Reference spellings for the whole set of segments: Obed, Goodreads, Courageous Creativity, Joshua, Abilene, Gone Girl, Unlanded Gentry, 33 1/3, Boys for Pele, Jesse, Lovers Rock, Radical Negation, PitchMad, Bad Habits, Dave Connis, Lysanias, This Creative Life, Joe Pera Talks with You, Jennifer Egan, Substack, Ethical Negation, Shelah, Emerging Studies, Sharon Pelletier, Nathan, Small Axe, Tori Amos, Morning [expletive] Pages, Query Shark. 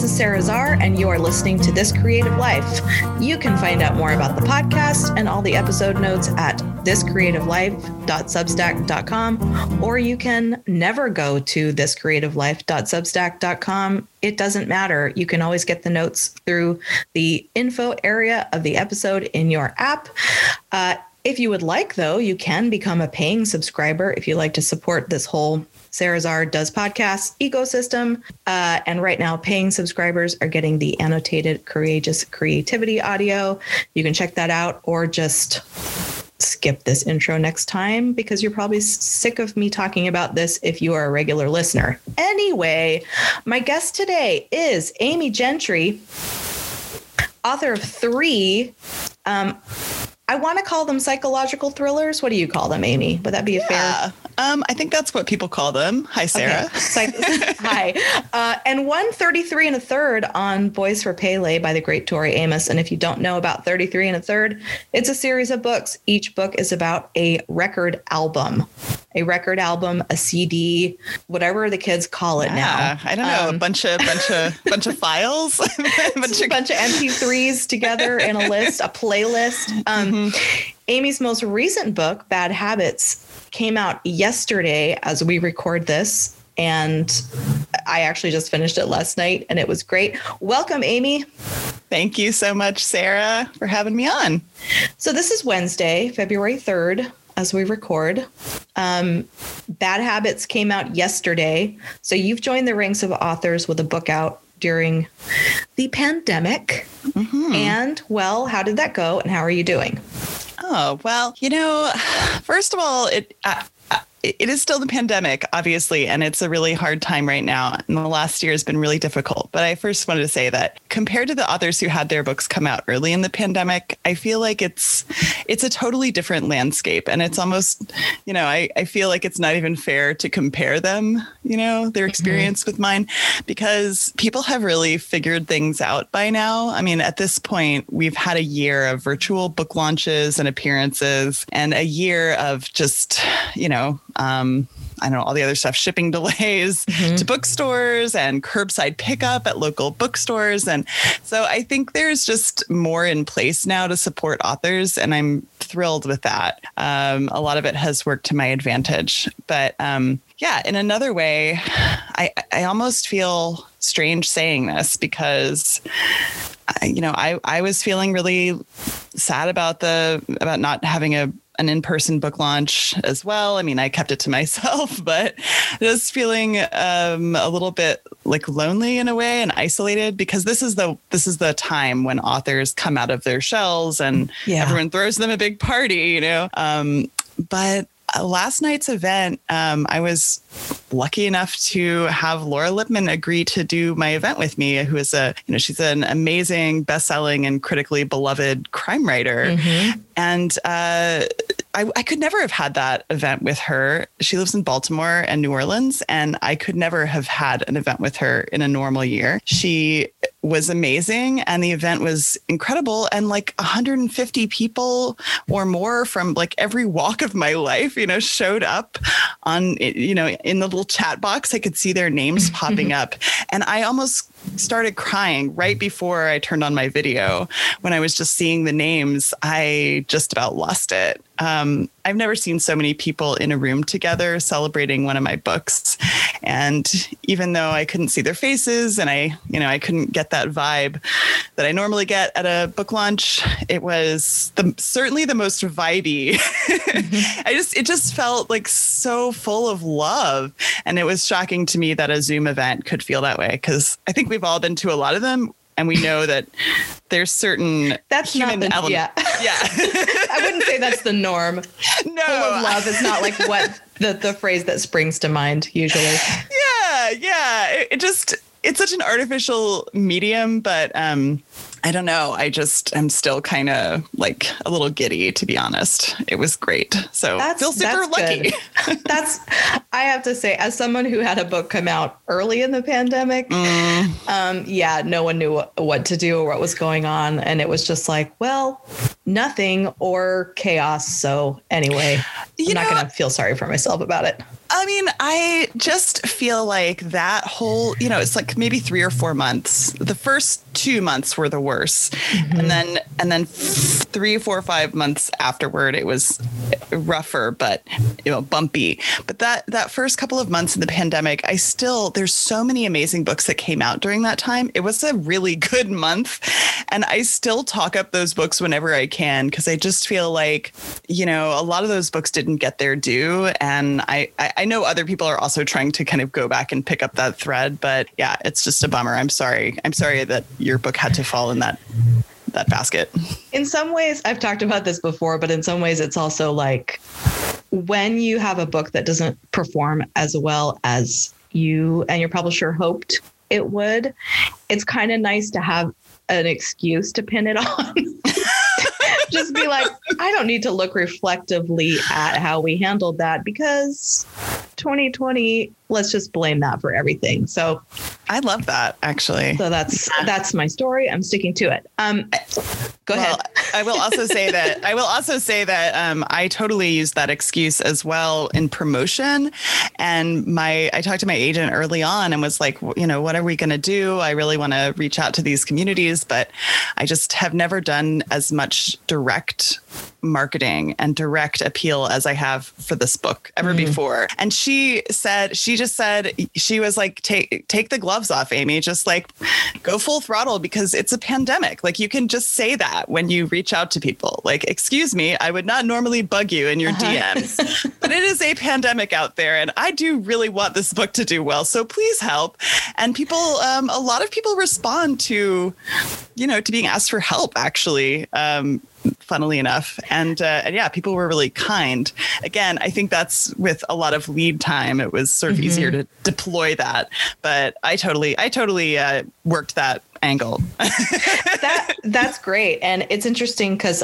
This is Sara Zarr, and you are listening to This Creative Life. You can find out more about the podcast and all the episode notes at thiscreativelife.substack.com, or you can never go to thiscreativelife.substack.com. It doesn't matter. You can always get the notes through the info area of the episode in your app. If you would like, though, you can become a paying subscriber if you like to support this whole Sara Zarr Does Podcasts ecosystem. And right now, paying subscribers are getting the annotated Courageous Creativity audio. You can check that out or just skip this intro next time because you're probably sick of me talking about this if you are a regular listener. Anyway, my guest today is Amy Gentry, author of three I want to call them psychological thrillers. What do you call them, Amy? Would that be a fair? I think that's what people call them. Hi, Sarah. Okay. Hi. And one 33 and a third on Boys for Pele by the great Tori Amos. And if you don't know about 33 and a third, it's a series of books. Each book is about a record album, a CD, whatever the kids call it now. I don't know. A bunch of files, a bunch of MP3s together in a list, a playlist. Amy's most recent book, Bad Habits, came out yesterday as we record this. And I actually just finished it last night and it was great. Welcome, Amy. Thank you so much, Sarah, for having me on. So this is Wednesday, February 3rd. As we record, Bad Habits came out yesterday. So you've joined the ranks of authors with a book out during the pandemic. Mm-hmm. And well, how did that go and how are you doing? Oh, well, first of all, it is still the pandemic, obviously, and it's a really hard time right now. And the last year has been really difficult. But I first wanted to say that compared to the authors who had their books come out early in the pandemic, I feel like it's a totally different landscape. And it's almost, I feel like it's not even fair to compare them, their experience with mine, because people have really figured things out by now. I mean, at this point, we've had a year of virtual book launches and appearances and a year of just, all the other stuff, shipping delays to bookstores and curbside pickup at local bookstores. And so I think there's just more in place now to support authors. And I'm thrilled with that. A lot of it has worked to my advantage. But in another way, I almost feel strange saying this because I was feeling really sad about not having an in-person book launch as well. I mean, I kept it to myself, but just feeling a little bit like lonely in a way and isolated because this is the time when authors come out of their shells and everyone throws them a big party, but last night's event, I was lucky enough to have Laura Lippman agree to do my event with me, who is she's an amazing, best-selling and critically beloved crime writer. Mm-hmm. And I could never have had that event with her. She lives in Baltimore and New Orleans, and I could never have had an event with her in a normal year. She was amazing. And the event was incredible. And like 150 people or more from like every walk of my life, showed up on, in the little chat box, I could see their names popping up. And I almost started crying right before I turned on my video. When I was just seeing the names, I just about lost it. I've never seen so many people in a room together celebrating one of my books. And even though I couldn't see their faces and I couldn't get that vibe that I normally get at a book launch, it was certainly the most vibey. Mm-hmm. It just felt like so full of love. And it was shocking to me that a Zoom event could feel that way, because I think we've all been to a lot of them. And we know that there's certain human elements. Yeah. I wouldn't say that's the norm. No. Full of love is not like what the phrase that springs to mind usually. Yeah. It's such an artificial medium, but I don't know. I'm still kind of like a little giddy, to be honest. It was great. So I feel super lucky. I have to say, as someone who had a book come out early in the pandemic, no one knew what to do or what was going on. And it was just like, well, nothing or chaos. So anyway, I'm not going to feel sorry for myself about it. I mean, I just feel like that whole, you know, it's like maybe 3 or 4 months. The first 2 months were the worst. Mm-hmm. And then 3, 4, 5 months afterward, it was rougher, but, you know, bumpy. But that first couple of months in the pandemic, there's so many amazing books that came out during that time. It was a really good month. And I still talk up those books whenever I can, because I just feel like, you know, a lot of those books didn't get their due. And I know other people are also trying to kind of go back and pick up that thread. But yeah, it's just a bummer. I'm sorry that your book had to fall in that basket. In some ways, I've talked about this before, but in some ways it's also like when you have a book that doesn't perform as well as you and your publisher hoped it would, it's kind of nice to have an excuse to pin it on. Just be like, I don't need to look reflectively at how we handled that, because 2020, let's just blame that for everything. So I love that, actually. So that's my story. I'm sticking to it. Go ahead. I will also say that I totally used that excuse as well in promotion. And I talked to my agent early on and was like, you know, what are we going to do? I really want to reach out to these communities, but I just have never done as much direct marketing and direct appeal as I have for this book ever before. And she just said, she was like, take the gloves off, Amy, just like go full throttle, because it's a pandemic. Like, you can just say that when you reach out to people, like, excuse me, I would not normally bug you in your DMs, but it is a pandemic out there. And I do really want this book to do well. So please help. And people, a lot of people respond to, you know, to being asked for help, actually. Funnily enough. And yeah, people were really kind. Again, I think that's with a lot of lead time. It was sort of easier to deploy that. But I totally worked that angle. That's great. And it's interesting because,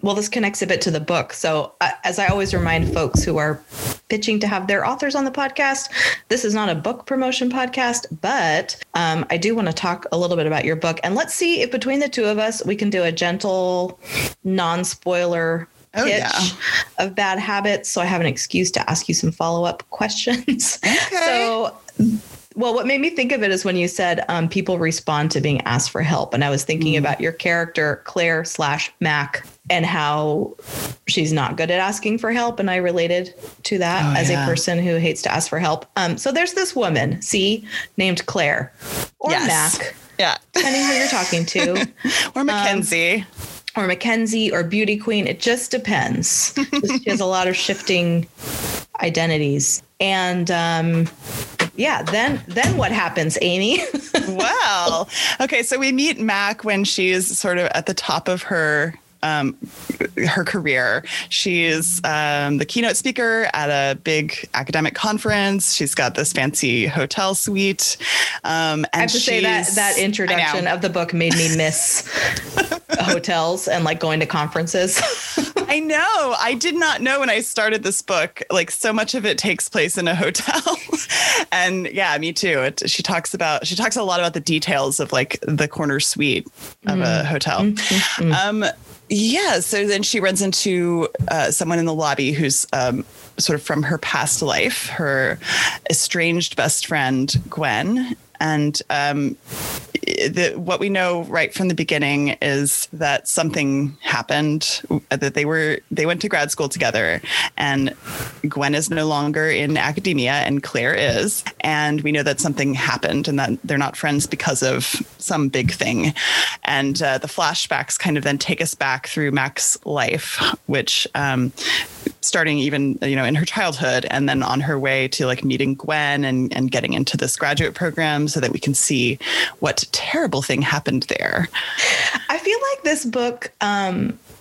well, this connects a bit to the book. So as I always remind folks who are pitching to have their authors on the podcast, this is not a book promotion podcast, but I do want to talk a little bit about your book. And let's see if between the two of us, we can do a gentle, non-spoiler pitch of Bad Habits. So I have an excuse to ask you some follow-up questions. Okay. So, well, what made me think of it is when you said people respond to being asked for help. And I was thinking about your character, Claire /Mac, and how she's not good at asking for help. And I related to that as a person who hates to ask for help. So there's this woman, named Claire or Mac. Yeah. Depending who you're talking to. Or Mackenzie. Or Mackenzie or Beauty Queen. It just depends. She has a lot of shifting identities. And then what happens, Amy? Well, okay. So we meet Mac when she is sort of at the top of her career. She's the keynote speaker at a big academic conference. She's got this fancy hotel suite. And I have to say that introduction of the book made me miss hotels and like going to conferences. I know. I did not know when I started this book, like so much of it takes place in a hotel. And yeah, me too. She talks a lot about the details of like the corner suite of a hotel. Mm-hmm. Yeah. So then she runs into someone in the lobby who's sort of from her past life, her estranged best friend, Gwen. And what we know right from the beginning is that something happened, that they went to grad school together, and Gwen is no longer in academia and Claire is. And we know that something happened and that they're not friends because of some big thing. And the flashbacks kind of then take us back through Mac's life, which starting even, you know, in her childhood and then on her way to like meeting Gwen and getting into this graduate program, so that we can see what terrible thing happened there. I feel like this book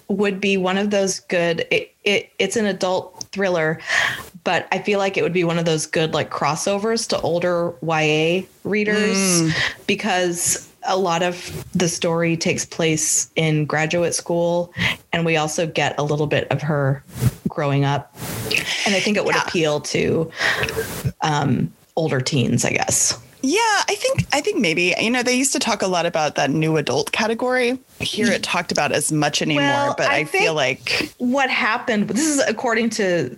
would be one of those good, it's an adult thriller, but I feel like it would be one of those good like crossovers to older YA readers because a lot of the story takes place in graduate school, and we also get a little bit of her growing up. And I think it would appeal to older teens, I guess. Yeah, I think maybe, you know, they used to talk a lot about that new adult category. Here it talked about as much anymore, but I feel like what happened, this is according to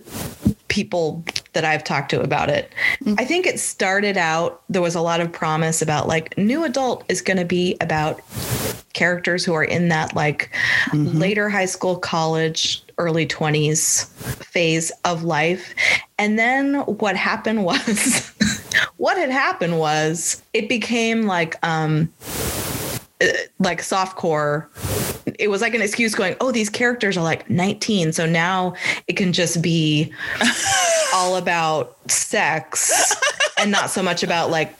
people that I've talked to about it. Mm-hmm. I think it started out, there was a lot of promise about like new adult is going to be about characters who are in that like mm-hmm. later high school, college, early 20s phase of life. And then what happened was, it became like softcore. It was like an excuse going, oh, these characters are like 19. So now it can just be all about sex and not so much about like,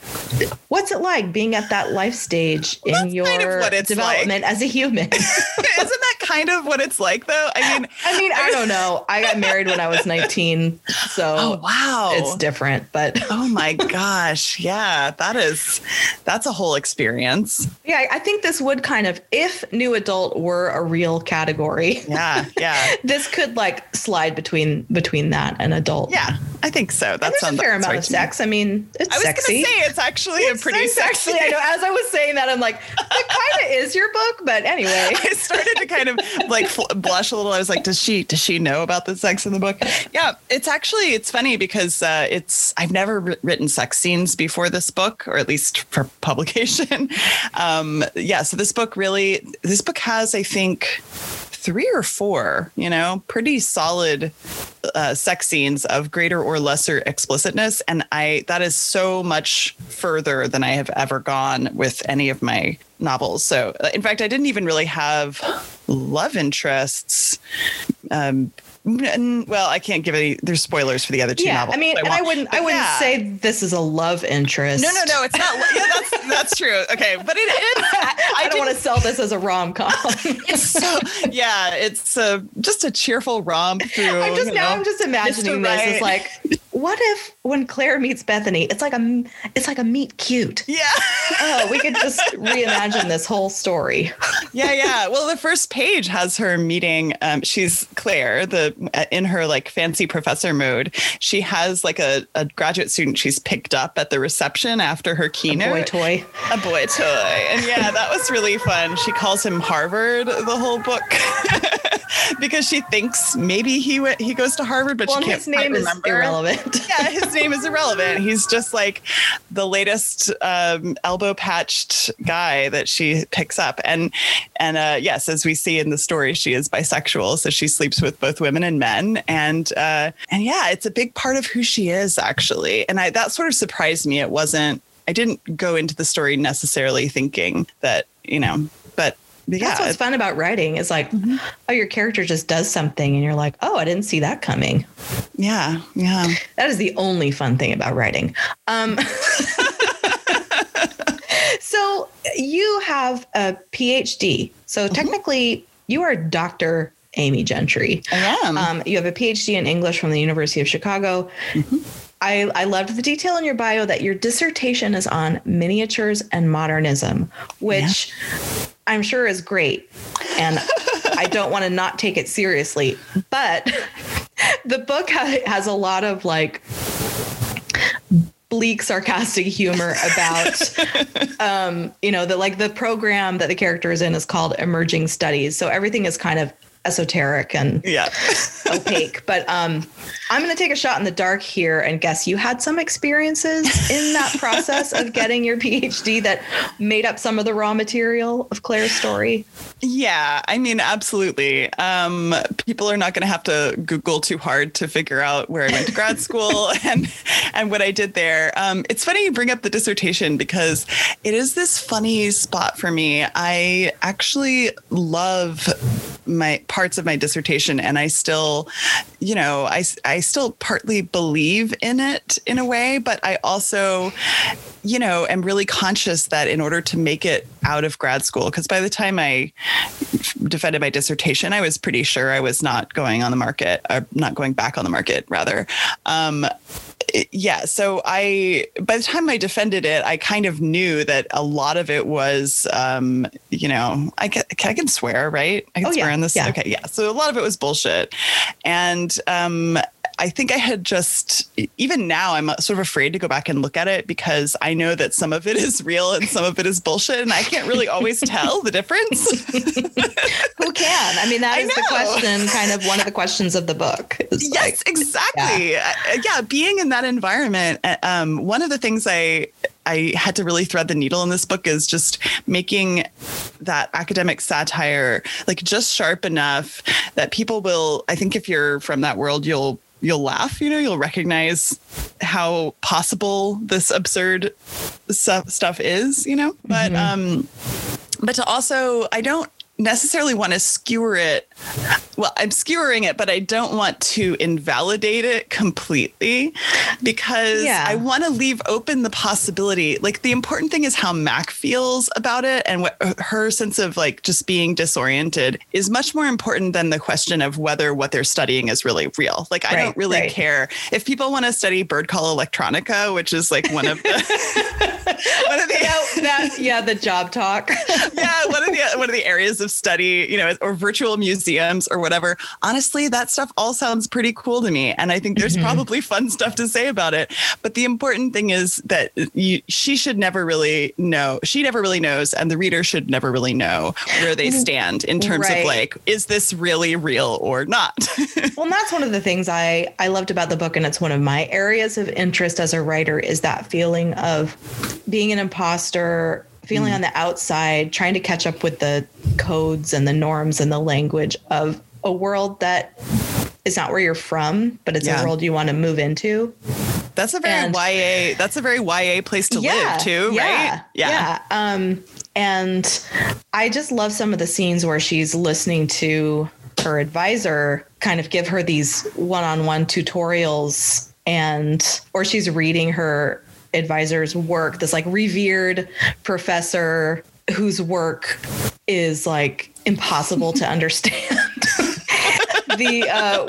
what's it like being at that life stage in your development as a human? Isn't that kind of what it's like though? I mean, I don't know. I got married when I was 19. So it's different, but oh my gosh. Yeah. That's a whole experience. Yeah. I think this would kind of, if new adult were a real category, yeah. This could like slide between that and adult. Yeah, I think so. That's a fair amount of sex. I mean, it's sexy. I was going to say, it's actually a pretty sexy. I know. As I was saying that, I'm like, that kind of is your book. But anyway, I started to kind of like blush a little. I was like, does she know about the sex in the book? Yeah, it's funny because I've never written sex scenes before this book, or at least for publication. So this book has, I think, 3 or 4, pretty solid sex scenes of greater or lesser explicitness. And that is so much further than I have ever gone with any of my novels. So in fact, I didn't even really have love interests. Well, I can't give any. There's spoilers for the other two novels. I mean, I wouldn't say this is a love interest. No, it's not. Yeah, that's true. Okay, but it is. I don't want to sell this as a rom-com. It's so it's just a cheerful rom through. I'm just imagining this as like, what if when Claire meets Bethany, it's like a meet cute. Yeah. Oh, we could just reimagine this whole story. Yeah. Well, the first page has her meeting. She's Claire, in her like fancy professor mode. She has like a graduate student she's picked up at the reception after her keynote. A boy toy. And yeah, that was really fun. She calls him Harvard the whole book. Because she thinks maybe he goes to Harvard, but she can't remember. His name is irrelevant. Yeah, his name is irrelevant. He's just like the latest elbow-patched guy that she picks up. And yes, as we see in the story, she is bisexual, so she sleeps with both women and men. And yeah, it's a big part of who she is, actually. And that sort of surprised me. I didn't go into the story necessarily thinking that, but yeah. That's what's fun about writing is like, mm-hmm. Oh, your character just does something and you're like, oh, I didn't see that coming. Yeah. Yeah. That is the only fun thing about writing. So you have a PhD. So technically you are Dr. Amy Gentry. I am. You have a PhD in English from the University of Chicago. Mm-hmm. I loved the detail in your bio that your dissertation is on miniatures and modernism, which I'm sure is great. And I don't want to not take it seriously, but the book has a lot of like bleak, sarcastic humor about, the program that the character is in is called Emerging Studies. So everything is kind of esoteric and opaque, but I'm going to take a shot in the dark here and guess you had some experiences in that process of getting your PhD that made up some of the raw material of Claire's story. Yeah, I mean, absolutely. People are not going to have to Google too hard to figure out where I went to grad school and what I did there. It's funny you bring up the dissertation because it is this funny spot for me. I actually love my parts of my dissertation, and I still, I still partly believe in it in a way, but I also, am really conscious that in order to make it out of grad school, because by the time I defended my dissertation, I was pretty sure I was not going on the market, or not going back on the market, rather. So by the time I defended it, I kind of knew that a lot of it was, I can swear, right? I can swear on this. Okay. Yeah. So a lot of it was bullshit. And I think I had just, even now I'm sort of afraid to go back and look at it because I know that some of it is real and some of it is bullshit. And I can't really always tell the difference. Who can? I mean, that is the question, kind of one of the questions of the book. Yes, like, exactly. Yeah. Being in that environment. One of the things I had to really thread the needle in this book is just making that academic satire like just sharp enough that people will, I think if you're from that world, you'll laugh, you'll recognize how possible this absurd stuff is, but, mm-hmm. But to also, I don't necessarily want to skewer it. Well, I'm skewering it, but I don't want to invalidate it completely because I want to leave open the possibility. Like the important thing is how Mac feels about it, and what her sense of like just being disoriented is much more important than the question of whether what they're studying is really real. Like I don't really care if people want to study bird call electronica, which is like one of the the job talk. one of the areas of study, or virtual museums or whatever. Honestly, that stuff all sounds pretty cool to me. And I think there's probably fun stuff to say about it. But the important thing is that she should never really know. She never really knows. And the reader should never really know where they stand in terms of like, is this really real or not? Well, and that's one of the things I loved about the book. And it's one of my areas of interest as a writer is that feeling of being an imposter, feeling on the outside, trying to catch up with the codes and the norms and the language of a world that is not where you're from, but it's a world you want to move into. That's a very YA place to live too, right? Yeah. And I just love some of the scenes where she's listening to her advisor kind of give her these one-on-one tutorials or she's reading her advisor's work, this like revered professor whose work is like impossible to understand. The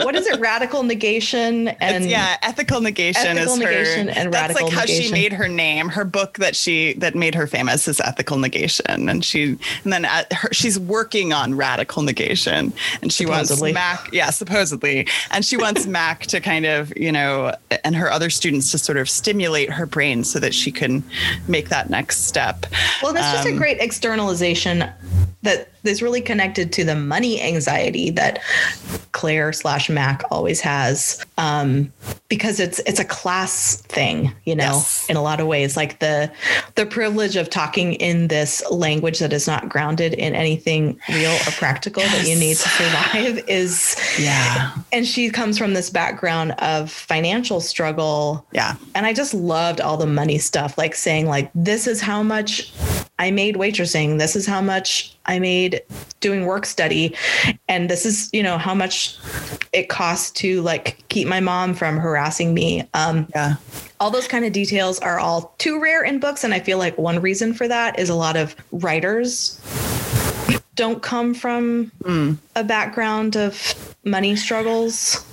what is it? Radical Negation and Ethical Negation. Ethical Negation and Radical Negation. That's like how she made her name. Her book that made her famous is Ethical Negation, and then she's working on Radical Negation, and she wants Mac, supposedly, and she wants Mac to kind of and her other students to sort of stimulate her brain so that she can make that next step. Well, that's just a great externalization that is really connected to the money anxiety that Claire/Mac always has, because it's a class thing, in a lot of ways, like the privilege of talking in this language that is not grounded in anything real or practical that you need to survive is, and she comes from this background of financial struggle. Yeah. And I just loved all the money stuff, like saying like, this is how much I made waitressing. This is how much I made doing work study. And this is, how much it costs to like keep my mom from harassing me. All those kind of details are all too rare in books. And I feel like one reason for that is a lot of writers don't come from a background of money struggles.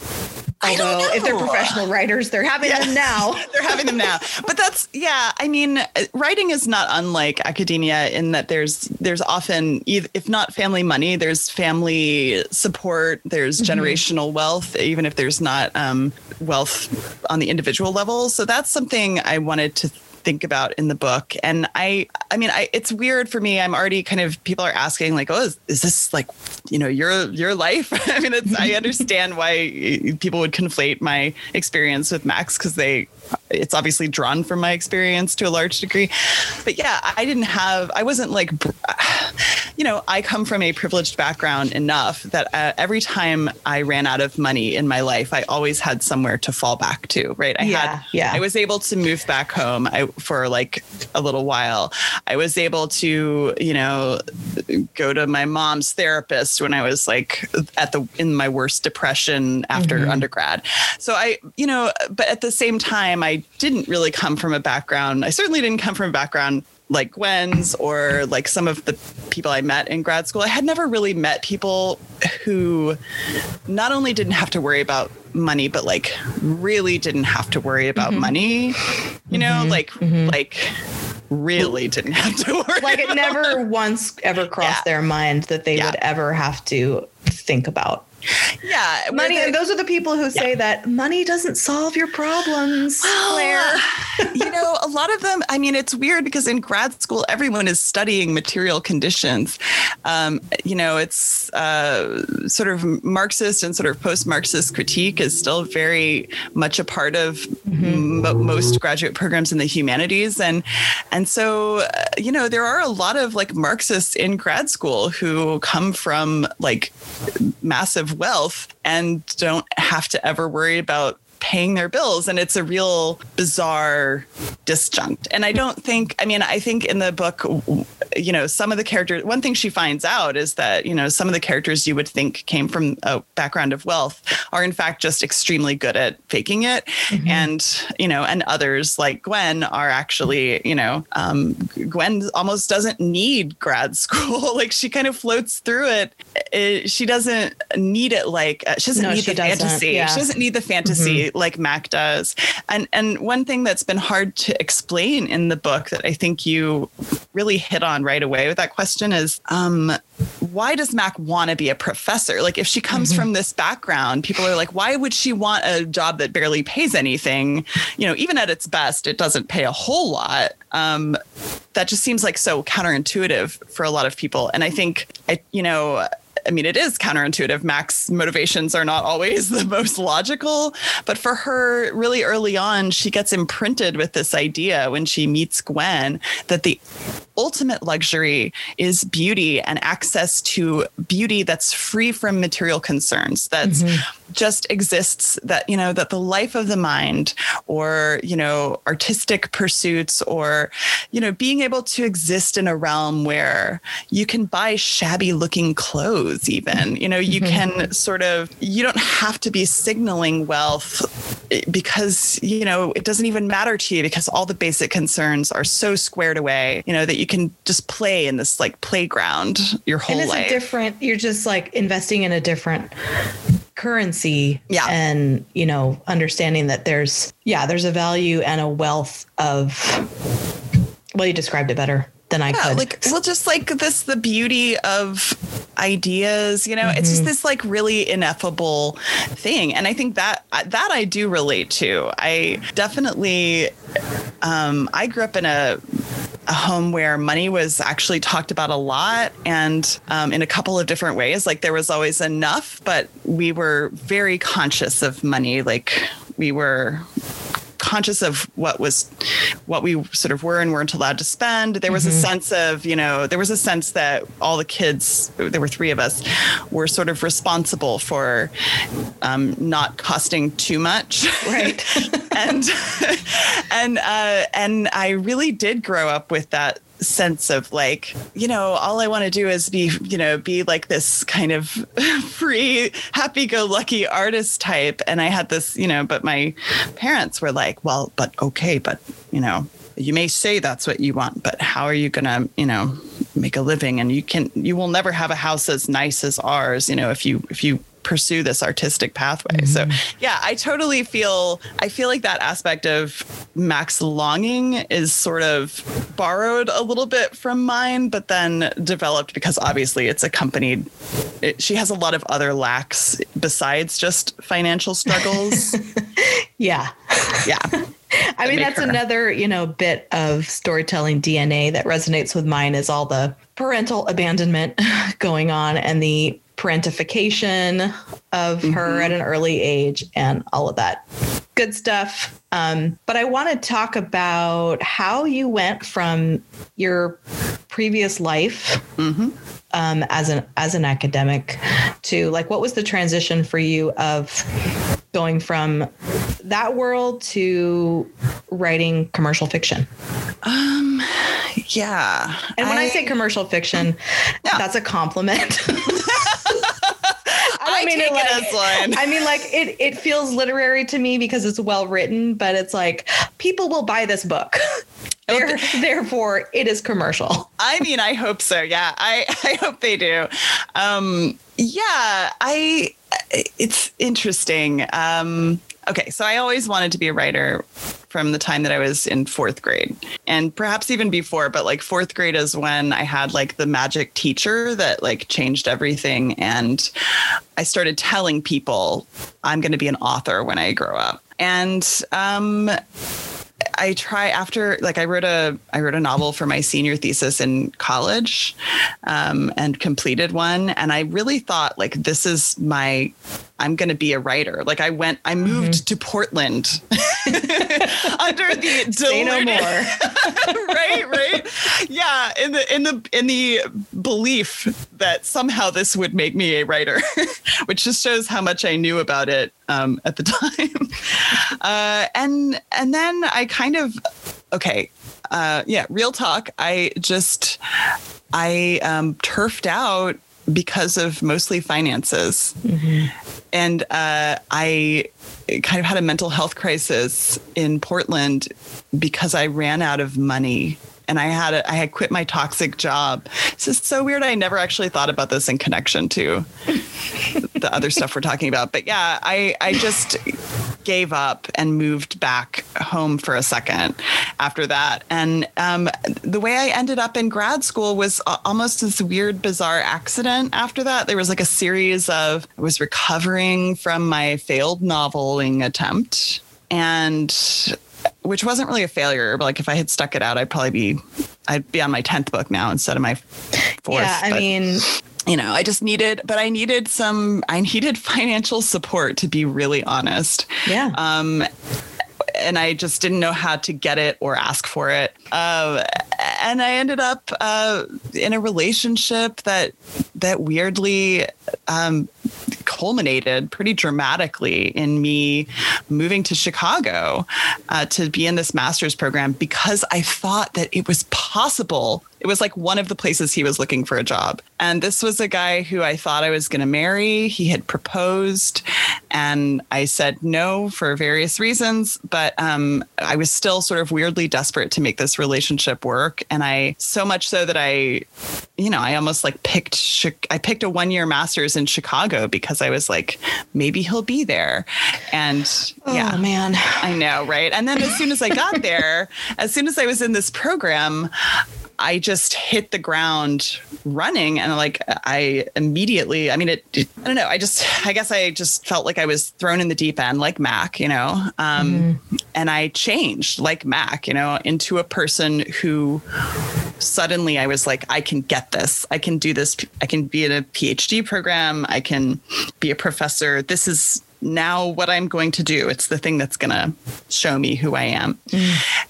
Although if they're professional writers, they're having them now. They're having them now. But that's, I mean, writing is not unlike academia in that there's often, if not family money, there's family support, there's generational wealth, even if there's not wealth on the individual level. So that's something I wanted to think about in the book. And I mean, it's weird for me. I'm already kind of, people are asking like, oh, is this like, your life? I mean, I understand why people would conflate my experience with Max because it's obviously drawn from my experience to a large degree. But I wasn't like, I come from a privileged background enough that every time I ran out of money in my life, I always had somewhere to fall back to, right? I was able to move back home for like a little while. I was able to, go to my mom's therapist when I was like in my worst depression after undergrad. So but at the same time, I didn't really come from a background. I certainly didn't come from a background like Gwen's or like some of the people I met in grad school. I had never really met people who not only didn't have to worry about money, but like really didn't have to worry about money, really didn't have to worry. Like it never once ever crossed their mind that they would ever have to think about Yeah. Money. And those are the people who say that money doesn't solve your problems, Claire. You know, a lot of them, I mean, it's weird because in grad school, everyone is studying material conditions. You know, it's sort of Marxist and sort of post-Marxist critique is still very much a part of most graduate programs in the humanities. And so, you know, there are a lot of like Marxists in grad school who come from like massive wealth and don't have to ever worry about paying their bills. And it's a real bizarre disjunct. And I don't think, I mean, I think in the book, you know, some of the characters, one thing she finds out is that, you know, some of the characters you would think came from a background of wealth are in fact just extremely good at faking it. Mm-hmm. And, you know, and others like Gwen are actually, you know, Gwen almost doesn't need grad school. Like she kind of floats through it. She doesn't need it. Like she doesn't need the fantasy. Yeah. She doesn't need the fantasy. Mm-hmm. Like Mac does. And one thing that's been hard to explain in the book that I think you really hit on right away with that question is, why does Mac want to be a professor? Like if she comes from this background, people are like, why would she want a job that barely pays anything? You know, even at its best, it doesn't pay a whole lot. That just seems like so counterintuitive for a lot of people. And I think, I mean, it is counterintuitive. Mac's motivations are not always the most logical, but for her, really early on, she gets imprinted with this idea when she meets Gwen that the ultimate luxury is beauty and access to beauty that's free from material concerns, that's just exists, that, you know, that the life of the mind or, you know, artistic pursuits or, you know, being able to exist in a realm where you can buy shabby looking clothes, even, you know, you can sort of, you don't have to be signaling wealth because, you know, it doesn't even matter to you because all the basic concerns are so squared away, you know, that you can just play in this like playground your whole life. And it's different, you're just like investing in a different currency and, you know, understanding that there's a value and a wealth of, well, you described it better than I could. Like, well, just like this, the beauty of ideas, you know, it's just this like really ineffable thing. And I think that I do relate to. I definitely, I grew up in a home where money was actually talked about a lot and in a couple of different ways. Like there was always enough, but we were very conscious of money. Like we were conscious of what we sort of were and weren't allowed to spend. There was a sense of, you know, there was a sense that all the kids, there were three of us, were sort of responsible for not costing too much. Right. And I really did grow up with that sense of like, you know, all I want to do is be, you know, be like this kind of free, happy-go-lucky artist type. And I had this, you know, but my parents were like, well, but okay, but, you know, you may say that's what you want, but how are you going to, you know, make a living? And you will never have a house as nice as ours, you know, if you pursue this artistic pathway. So yeah, I feel like that aspect of Mac's longing is sort of borrowed a little bit from mine, but then developed because obviously it's accompanied. She has a lot of other lacks besides just financial struggles. Yeah. I mean, that's another, you know, bit of storytelling DNA that resonates with mine is all the parental abandonment going on and the parentification of her at an early age and all of that good stuff. But I want to talk about how you went from your previous life as an academic to like, what was the transition for you of going from that world to writing commercial fiction? Yeah. And when I say commercial fiction, that's a compliment. I mean, it feels literary to me because it's well written, but it's like people will buy this book. Therefore, it is commercial. I mean, I hope so. Yeah, I hope they do. It's interesting. Okay, so I always wanted to be a writer from the time that I was in fourth grade and perhaps even before, but like fourth grade is when I had like the magic teacher that like changed everything. And I started telling people I'm going to be an author when I grow up. And I try after, like I wrote a novel for my senior thesis in college and completed one. And I really thought like, this is my, I'm going to be a writer. Like I moved to Portland under the Say no more. right. Yeah. In the belief that somehow this would make me a writer, which just shows how much I knew about it at the time. And then I kind of, real talk. I turfed out because of mostly finances. Mm-hmm. And I kind of had a mental health crisis in Portland because I ran out of money and I had quit my toxic job. It's just so weird. I never actually thought about this in connection to the other stuff we're talking about. But yeah, I just gave up and moved back home for a second after that. And the way I ended up in grad school was almost this weird, bizarre accident after that. There was like a series of, I was recovering from my failed noveling attempt, and which wasn't really a failure, but like if I had stuck it out, I'd be on my 10th book now instead of my fourth. Yeah, I needed financial support, to be really honest. Yeah. And I just didn't know how to get it or ask for it. And I ended up in a relationship that weirdly culminated pretty dramatically in me moving to Chicago to be in this master's program because I thought that it was possible. It was like one of the places he was looking for a job. And this was a guy who I thought I was going to marry. He had proposed and I said no for various reasons, but I was still sort of weirdly desperate to make this relationship work. And I, so much so that I picked a one-year master's in Chicago because I was like, maybe he'll be there. And yeah, man, I know. Right. And then as soon as I got there, as soon as I was in this program, I just hit the ground running and like I guess I just felt like I was thrown in the deep end like Mac, you know, and I changed like Mac, you know, into a person who suddenly I was like, I can get this. I can do this. I can be in a PhD program. I can be a professor. This is now what I'm going to do. It's the thing that's going to show me who I am. Mm.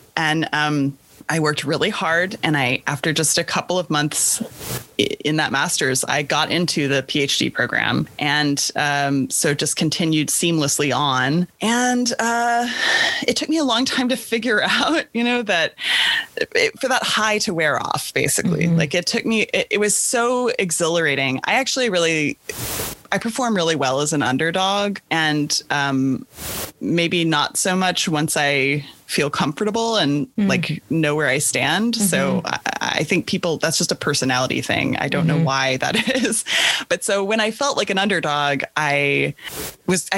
And, I worked really hard and after just a couple of months in that master's, I got into the PhD program and so just continued seamlessly on. And it took me a long time to figure out, you know, that for that high to wear off, basically. Mm-hmm. Like it took me, it was so exhilarating. I actually perform really well as an underdog and maybe not so much once I feel comfortable and like know where I stand. Mm-hmm. So I think people, that's just a personality thing. I don't know why that is. But so when I felt like an underdog, I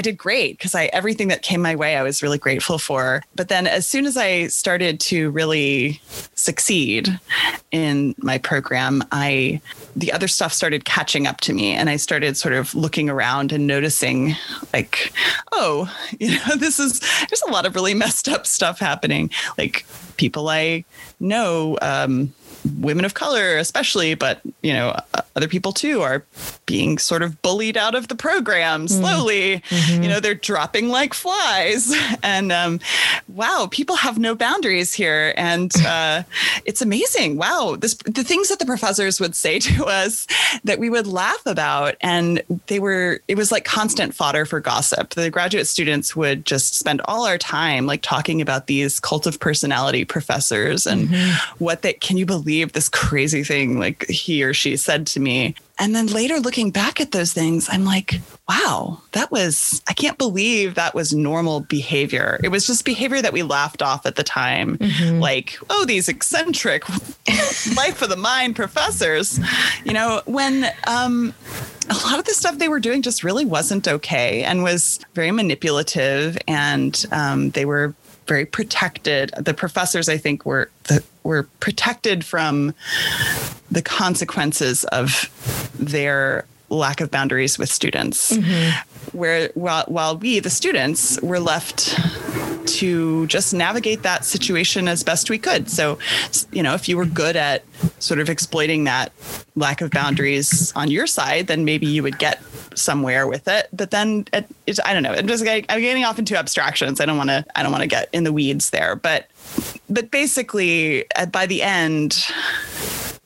did great because everything that came my way, I was really grateful for. But then as soon as I started to really succeed in my program, the other stuff started catching up to me and I started sort of looking around and noticing like, oh, you know, there's a lot of really messed up stuff happening. Like people I know, women of color especially, but, you know, other people too are being sort of bullied out of the program slowly. Mm-hmm. You know, they're dropping like flies and wow, people have no boundaries here. And it's amazing. Wow. The things that the professors would say to us that we would laugh about, and it was like constant fodder for gossip. The graduate students would just spend all our time like talking about these cult of personality professors and can you believe this crazy thing like he or she said to me. And then later looking back at those things, I'm like, wow, I can't believe that was normal behavior. It was just behavior that we laughed off at the time. Mm-hmm. Like, oh, these eccentric life of the mind professors, you know, when a lot of the stuff they were doing just really wasn't okay and was very manipulative, and they were very protected. The professors, I think, were protected from the consequences of their lack of boundaries with students, mm-hmm. while we, the students, were left to just navigate that situation as best we could. So, you know, if you were good at sort of exploiting that lack of boundaries on your side, then maybe you would get somewhere with it. But then I don't know. I'm getting off into abstractions. I don't want to get in the weeds there. But basically, by the end,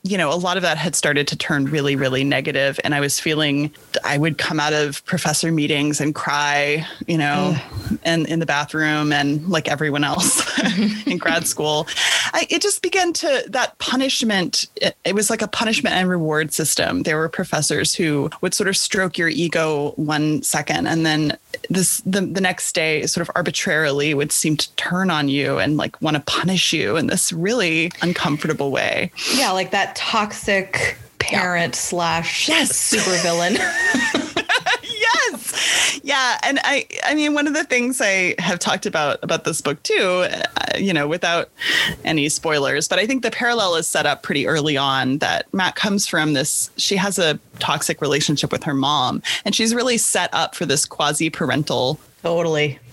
you know, a lot of that had started to turn really, really negative. And I was feeling, I would come out of professor meetings and cry, you know, and in the bathroom and like everyone else in grad school. It just began to, that punishment, it was like a punishment and reward system. There were professors who would sort of stroke your ego 1 second, and then the next day sort of arbitrarily would seem to turn on you and like want to punish you in this really uncomfortable way. Yeah, like that toxic parent / supervillain. Yes. Yeah. And I mean, one of the things I have talked about this book too, you know, without any spoilers, but I think the parallel is set up pretty early on that Matt comes from this, she has a toxic relationship with her mom, and she's really set up for this quasi-parental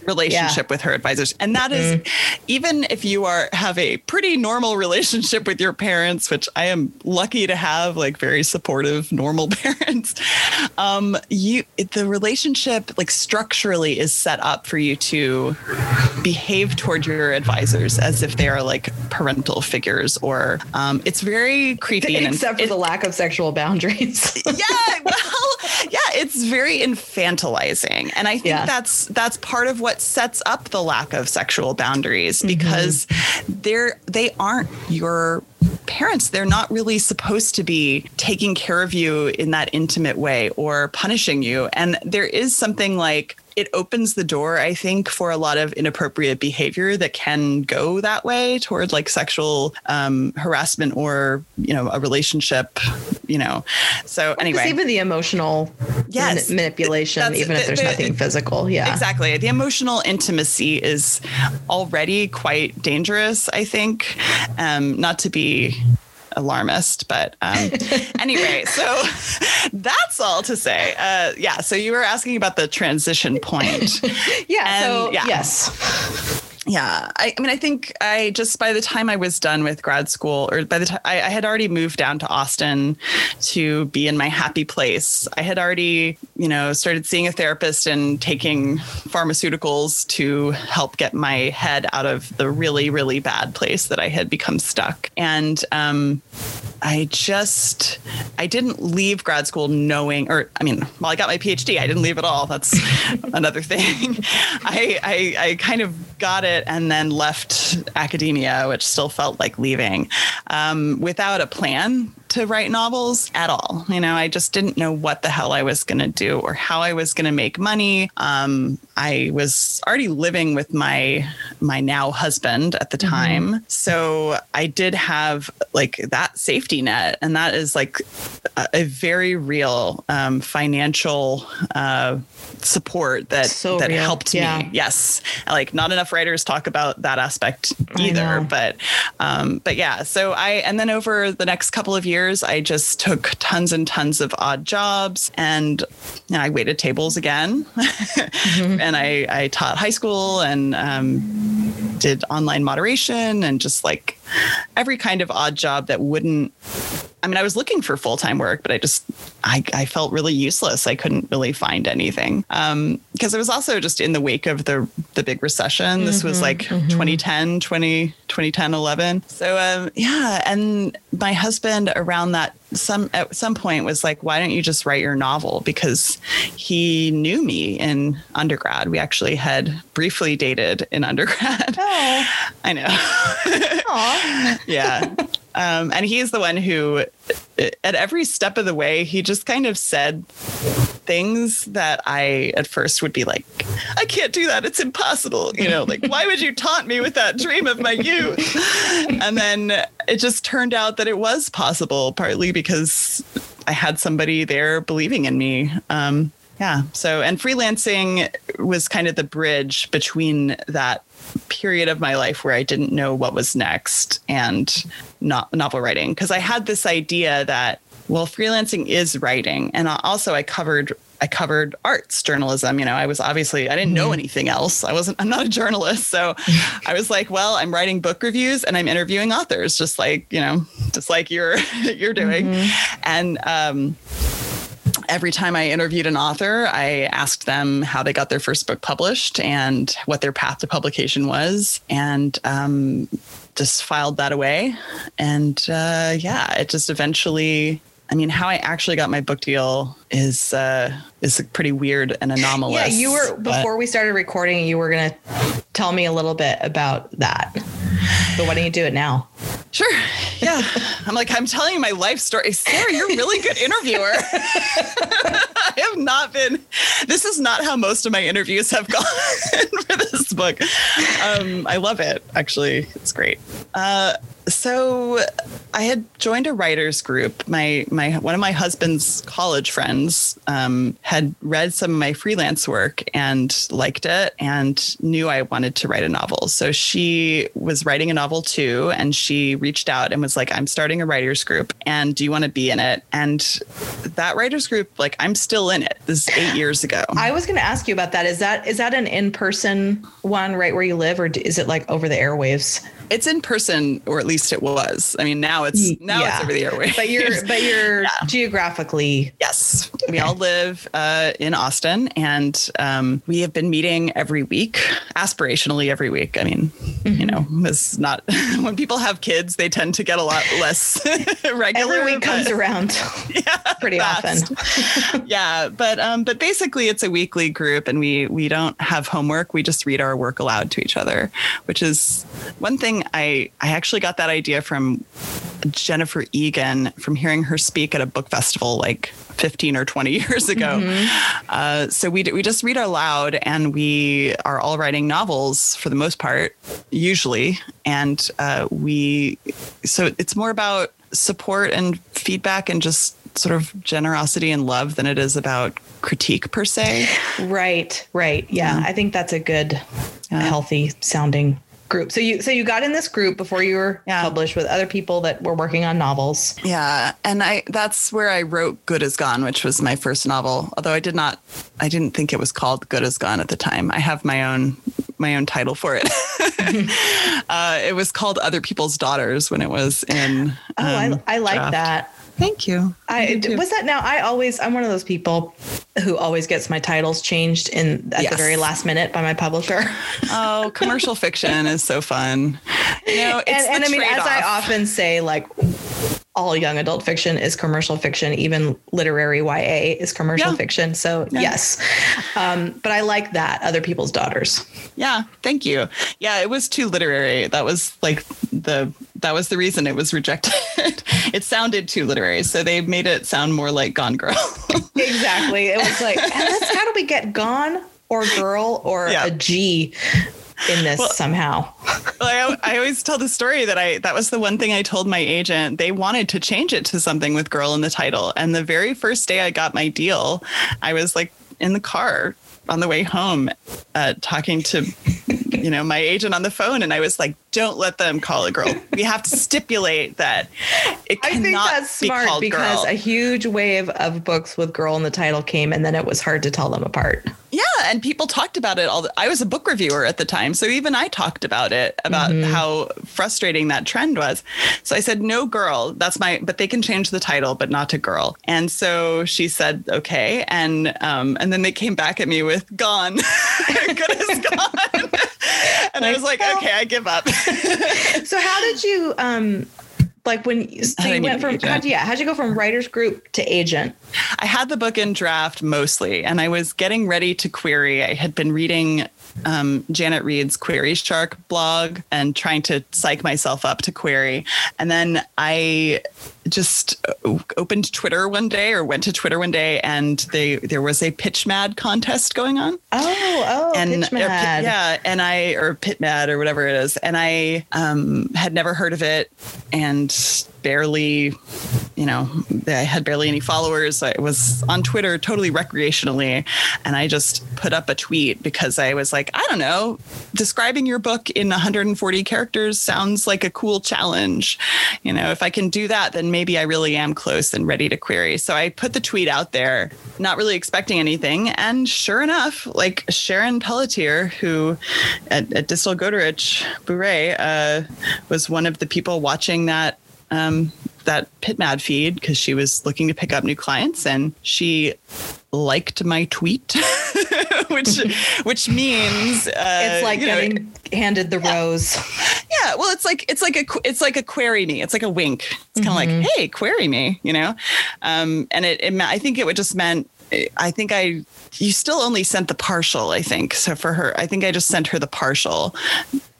relationship with her advisors. And that is, even if you have a pretty normal relationship with your parents, which I am lucky to have, like very supportive, normal parents, the relationship like structurally is set up for you to behave toward your advisors as if they are like parental figures, or it's very creepy. Except for the lack of sexual boundaries. It's very infantilizing. And I think that's part of what sets up the lack of sexual boundaries, because they aren't your parents. They're not really supposed to be taking care of you in that intimate way or punishing you. And there is something like, it opens the door, I think, for a lot of inappropriate behavior that can go that way toward like sexual harassment or, you know, a relationship, you know. So anyway. Because even the emotional manipulation, even if there's nothing physical. Yeah, exactly. The emotional intimacy is already quite dangerous, I think, not to be alarmist, but anyway, so that's all to say. So you were asking about the transition point. I mean, I think I just, by the time I was done with grad school, or by the time I had already moved down to Austin to be in my happy place, I had already, you know, started seeing a therapist and taking pharmaceuticals to help get my head out of the really, really bad place that I had become stuck. And I didn't leave grad school knowing, or I mean, while I got my PhD, I didn't leave at all. That's another thing. I kind of got it and then left academia, which still felt like leaving, without a plan to write novels at all. You know, I just didn't know what the hell I was going to do or how I was going to make money. I was already living with my now husband at the time. So I did have like that safety net. And that is like a very real financial support that helped me. Yes. Like not enough writers talk about that aspect either. But yeah, so and then over the next couple of years, I just took tons and tons of odd jobs, and I waited tables again. And I taught high school and did online moderation and just like every kind of odd job that wouldn't. I mean, I was looking for full-time work, but I felt really useless. I couldn't really find anything. Because it was also just in the wake of the big recession. This was like 2010, 11. So, And my husband around that at some point was like, why don't you just write your novel? Because he knew me in undergrad. We actually had briefly dated in undergrad. Oh. I know. Yeah. And he's the one who, at every step of the way, he just kind of said things that I at first would be like, I can't do that. It's impossible. You know, like, why would you taunt me with that dream of my youth? And then it just turned out that it was possible, partly because I had somebody there believing in me. Yeah. So, and freelancing was kind of the bridge between that period of my life where I didn't know what was next and not novel writing, because I had this idea that, well, freelancing is writing. And also I covered arts journalism. You know, I was obviously, I didn't know anything else. I'm not a journalist. So I was like, well, I'm writing book reviews and I'm interviewing authors, just like, you know, just like you're doing. Mm-hmm. And, every time I interviewed an author, I asked them how they got their first book published and what their path to publication was, and just filed that away. And yeah, it just eventually, I mean, how I actually got my book deal is pretty weird and anomalous. Yeah, you were, before we started recording, you were going to tell me a little bit about that. But why don't you do it now? Sure. Yeah. I'm telling you my life story. Sarah, you're a really good interviewer. I have not been. This is not how most of my interviews have gone for this book. I love it. Actually, it's great. So I had joined a writer's group. My one of my husband's college friends had read some of my freelance work and liked it and knew I wanted to write a novel. So she was writing a novel too, and she reached out and was like, I'm starting a writer's group and do you want to be in it? And that writer's group, like, I'm still in it. This is 8 years ago. I was going to ask you about that. Is that an in-person one right where you live, or is it like over the airwaves? It's in person, or at least it was. I mean, now it's over the airwaves. But you're geographically. Yes. Okay. We all live in Austin, and we have been meeting every week, aspirationally every week. I mean, you know, it's not, when people have kids, they tend to get a lot less regular. Every week comes around pretty often. Yeah. But basically it's a weekly group, and we don't have homework. We just read our work aloud to each other, which is one thing I actually got that idea from Jennifer Egan, from hearing her speak at a book festival like 15 or 20 years ago. Mm-hmm. So we just read aloud, and we are all writing novels for the most part, usually. And so it's more about support and feedback and just sort of generosity and love than it is about critique per se. Right. Yeah. I think that's a good, healthy sounding group. So you got in this group before you were published with other people that were working on novels. Yeah. And that's where I wrote Good as Gone, which was my first novel. Although I didn't think it was called Good as Gone at the time. I have my own title for it. It was called Other People's Daughters when it was in I like that. Thank you. I'm one of those people who always gets my titles changed at the very last minute by my publisher. Oh, commercial fiction is so fun. You know, it's and I mean, trade-off. As I often say, like, all young adult fiction is commercial fiction. Even literary YA is commercial fiction. So yes. But I like that. Other People's Daughters. Yeah. Thank you. Yeah. It was too literary. That was like that was the reason it was rejected. It sounded too literary. So they made it sound more like Gone Girl. Exactly. It was like, how do we get Gone or Girl or a G in this somehow? I always tell the story that that was the one thing I told my agent. They wanted to change it to something with girl in the title. And the very first day I got my deal, I was like in the car on the way home talking to my agent on the phone, and I was like, don't let them call it girl. We have to stipulate that it cannot be called girl. I think that's smart, because a huge wave of books with girl in the title came, and then it was hard to tell them apart. Yeah, and people talked about it I was a book reviewer at the time, so even I talked about how frustrating that trend was. So I said, no girl, but they can change the title, but not to girl. And so she said, okay. And then they came back at me with Gone. Good as Gone. And I was like, okay, I give up. So how did you, how'd you go from writer's group to agent? I had the book in draft mostly, and I was getting ready to query. I had been reading Janet Reed's Query Shark blog and trying to psych myself up to query. And then I just went to Twitter one day, and there was a PitchMad contest going on. Oh, and PitchMad. Or PitMad or whatever it is. And I had never heard of it and barely you know, I had barely any followers. I was on Twitter totally recreationally. And I just put up a tweet because I was like, I don't know, describing your book in 140 characters sounds like a cool challenge. You know, if I can do that, then maybe I really am close and ready to query. So I put the tweet out there, not really expecting anything. And sure enough, like Sharon Pelletier, who at Dystel Goderich Bourret was one of the people watching that that PitchMad feed because she was looking to pick up new clients, and she liked my tweet, which means it's like getting handed the rose. Yeah, well, it's like a query me. It's like a wink. It's kind of like, hey, query me, you know. And it I think it would just meant. I think you still only sent the partial, I think. So for her, I think I just sent her the partial,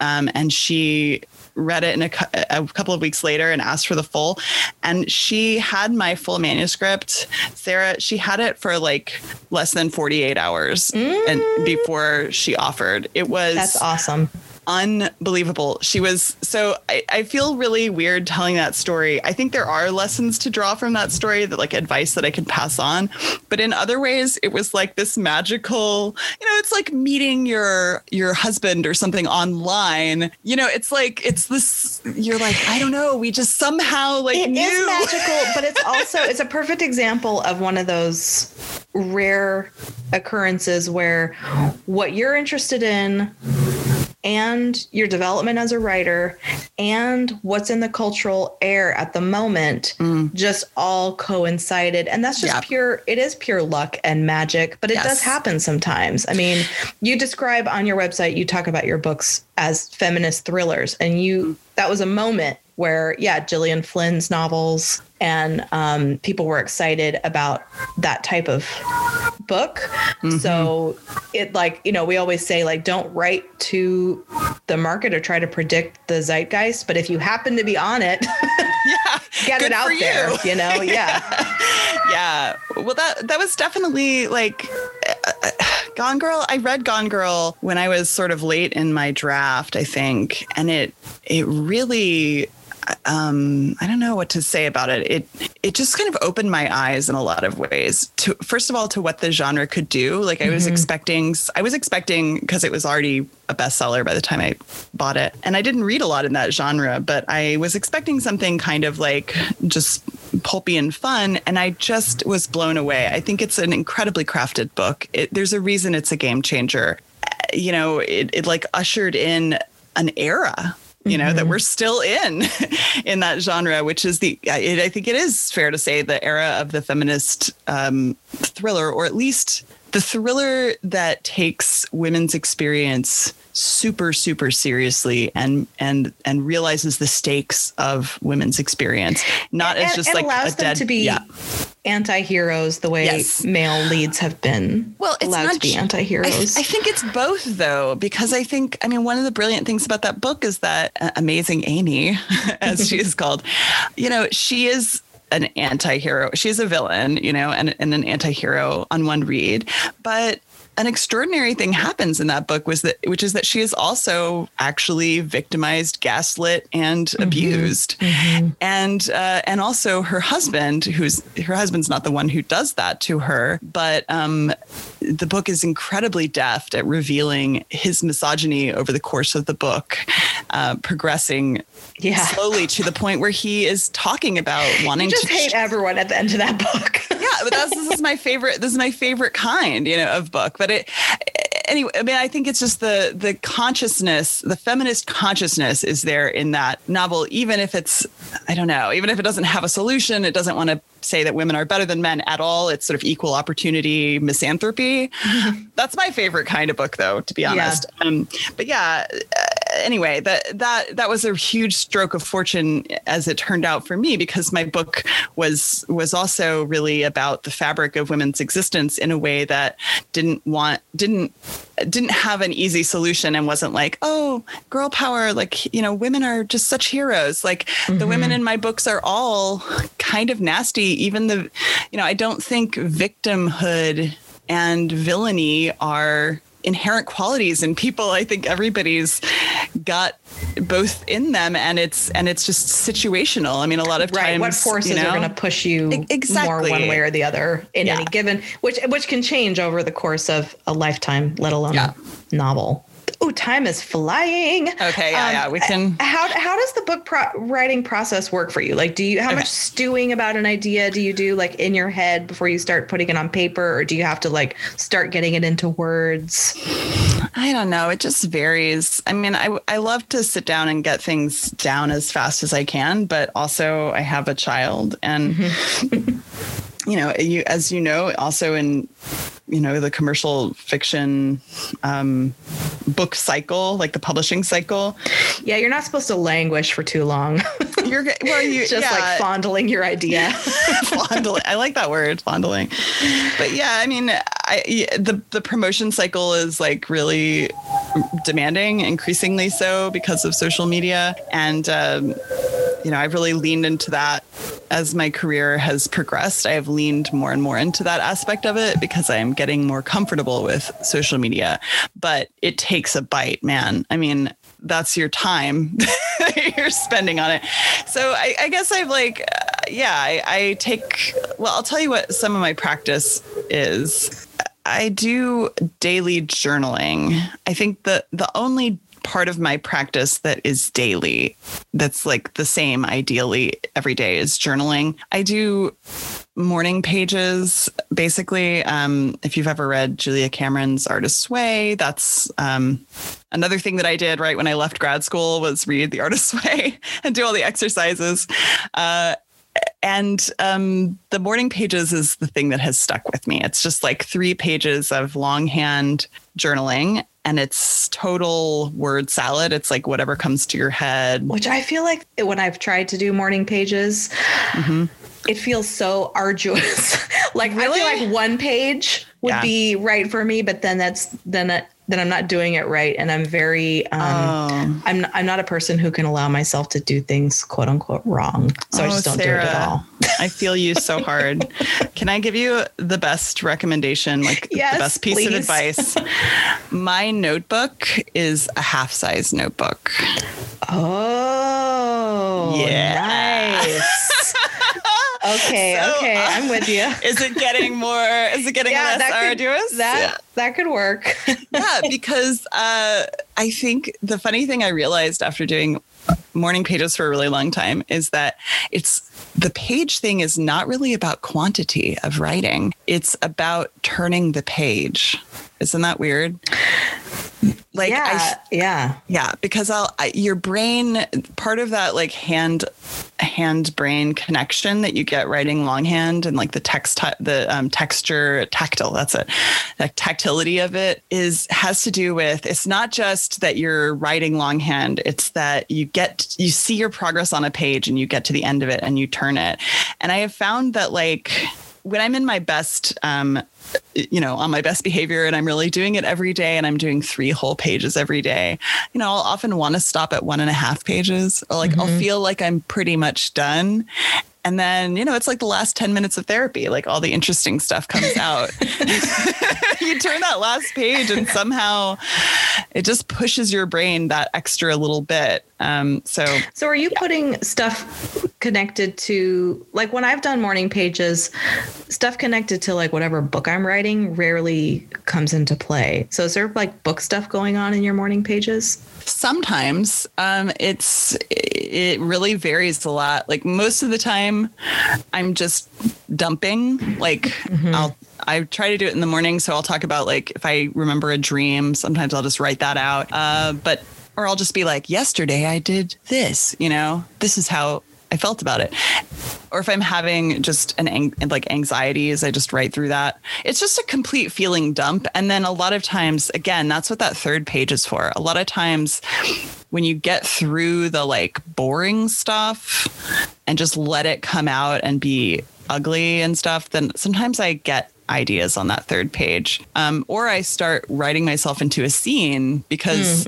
and she read it in a couple of weeks later and asked for the full, and she had my full manuscript, Sarah. She had it for like less than 48 hours and before she offered. It was That's awesome. Unbelievable. She was so I feel really weird telling that story. I think there are lessons to draw from that story, that like advice that I could pass on. But in other ways, it was like this magical, you know, it's like meeting your husband or something online. You know, it's like it's this, you're like, I don't know, we just somehow like it knew. Is magical, but it's also it's a perfect example of one of those rare occurrences where what you're interested in and your development as a writer and what's in the cultural air at the moment just all coincided. And that's just pure luck and magic, but it does happen sometimes. I mean, you describe on your website, you talk about your books as feminist thrillers, and that was a moment where, Gillian Flynn's novels and people were excited about that type of book. Mm-hmm. So it like, you know, we always say like, don't write to the market or try to predict the zeitgeist. But if you happen to be on it, get it out there, you know? Yeah. Well, that was definitely like Gone Girl. I read Gone Girl when I was sort of late in my draft, I think. And it really... I don't know what to say about it. It just kind of opened my eyes in a lot of ways to, first of all, to what the genre could do. Like I was expecting because it was already a bestseller by the time I bought it. And I didn't read a lot in that genre, but I was expecting something kind of like just pulpy and fun. And I just was blown away. I think it's an incredibly crafted book. There's a reason it's a game changer. You know, it like ushered in an era, you know, that we're still in that genre, which is I think it is fair to say the era of the feminist thriller, or at least the thriller that takes women's experience super, super seriously and realizes the stakes of women's experience, not as just like a dead... to be anti-heroes the way male leads have been allowed to be anti-heroes. I think it's both, though, because I mean, one of the brilliant things about that book is that amazing Amy, as she is called, you know, she is an anti-hero. She's a villain, you know, and an anti-hero on one read. But an extraordinary thing happens in that book, which is that she is also actually victimized, gaslit, and abused, and also her husband, her husband's not the one who does that to her, but the book is incredibly deft at revealing his misogyny over the course of the book, progressing slowly to the point where he is talking about wanting to hate everyone at the end of that book. But this is my favorite. This is my favorite kind, you know, of book. But anyway, I mean, I think it's just the consciousness, the feminist consciousness is there in that novel, even if it's, I don't know, even if it doesn't have a solution, it doesn't want to say that women are better than men at all. It's sort of equal opportunity misanthropy. That's my favorite kind of book, though, to be honest. But anyway, that was a huge stroke of fortune, as it turned out for me, because my book was also really about the fabric of women's existence in a way that didn't have an easy solution, and wasn't like, oh, girl power, like, you know, women are just such heroes. Like the women in my books are all kind of nasty. Even the, you know, I don't think victimhood and villainy are inherent qualities in people. I think everybody's got both in them, and it's just situational. I mean, a lot of times, what forces are going to push you more one way or the other in any given, which can change over the course of a lifetime, let alone a novel. Oh, time is flying. Okay, we can. How does the book writing process work for you? Like, do you much stewing about an idea do you do, like, in your head before you start putting it on paper, or do you have to, like, start getting it into words? I don't know. It just varies. I mean, I love to sit down and get things down as fast as I can, but also I have a child, and also in the commercial fiction book cycle, like the publishing cycle. Yeah, you're not supposed to languish for too long. You're just like fondling your idea. Fondling. I like that word, fondling. But yeah, I mean, the promotion cycle is, like, really demanding, increasingly so, because of social media, and I've really leaned into that as my career has progressed. I have leaned more and more into that aspect of it because I am getting more comfortable with social media. But it takes a bite, man. I mean, that's your time you're spending on it. So I guess I've I'll tell you what some of my practice is. I do daily journaling. I think the only part of my practice that is daily, that's, like, the same ideally every day, is journaling. I do morning pages, basically. If you've ever read Julia Cameron's Artist's Way, that's another thing that I did right when I left grad school, was read The Artist's Way and do all the exercises. And the morning pages is the thing that has stuck with me. It's just, like, 3 pages of longhand journaling, and it's total word salad. It's, like, whatever comes to your head. Which I feel like when I've tried to do morning pages, it feels so arduous. Like, really? I feel like 1 page would be right for me, but then then I'm not doing it right. And I'm very, I'm not a person who can allow myself to do things, quote unquote, wrong. So I just don't do it at all. I feel you so hard. Can I give you the best recommendation? Like, yes, the best piece of advice. My notebook is a half-size notebook. Oh, yeah. Nice. Okay. So, I'm with you. Is it getting less arduous? That could work. Yeah, because I think the funny thing I realized after doing morning pages for a really long time is that the page thing is not really about quantity of writing. It's about turning the page. Isn't that weird? Like, because your brain, part of that, like, hand brain connection that you get writing longhand, and, like, the text, texture, tactile, that's it. The tactility of it has to do with, it's not just that you're writing longhand. It's that you see your progress on a page, and you get to the end of it, and you turn it. And I have found that, like, when I'm in my best, on my best behavior, and I'm really doing it every day, and I'm doing 3 whole pages every day, I'll often want to stop at 1.5 pages, or, like, I'll feel like I'm pretty much done. And then, it's like the last 10 minutes of therapy, like, all the interesting stuff comes out. You turn that last page, and somehow it just pushes your brain that extra little bit. So are you putting stuff connected to, like, when I've done morning pages, stuff connected to, like, whatever book I'm writing rarely comes into play. So is there, like, book stuff going on in your morning pages? Sometimes. It really varies a lot. Like, most of the time I'm just dumping, like, I try to do it in the morning. So I'll talk about, like, if I remember a dream, sometimes I'll just write that out. Or I'll just be like, yesterday I did this, this is how I felt about it. Or if I'm having just anxieties, I just write through that. It's just a complete feeling dump. And then a lot of times, again, that's what that 3rd page is for. A lot of times when you get through the, like, boring stuff and just let it come out and be ugly and stuff, then sometimes I get ideas on that 3rd page. Or I start writing myself into a scene because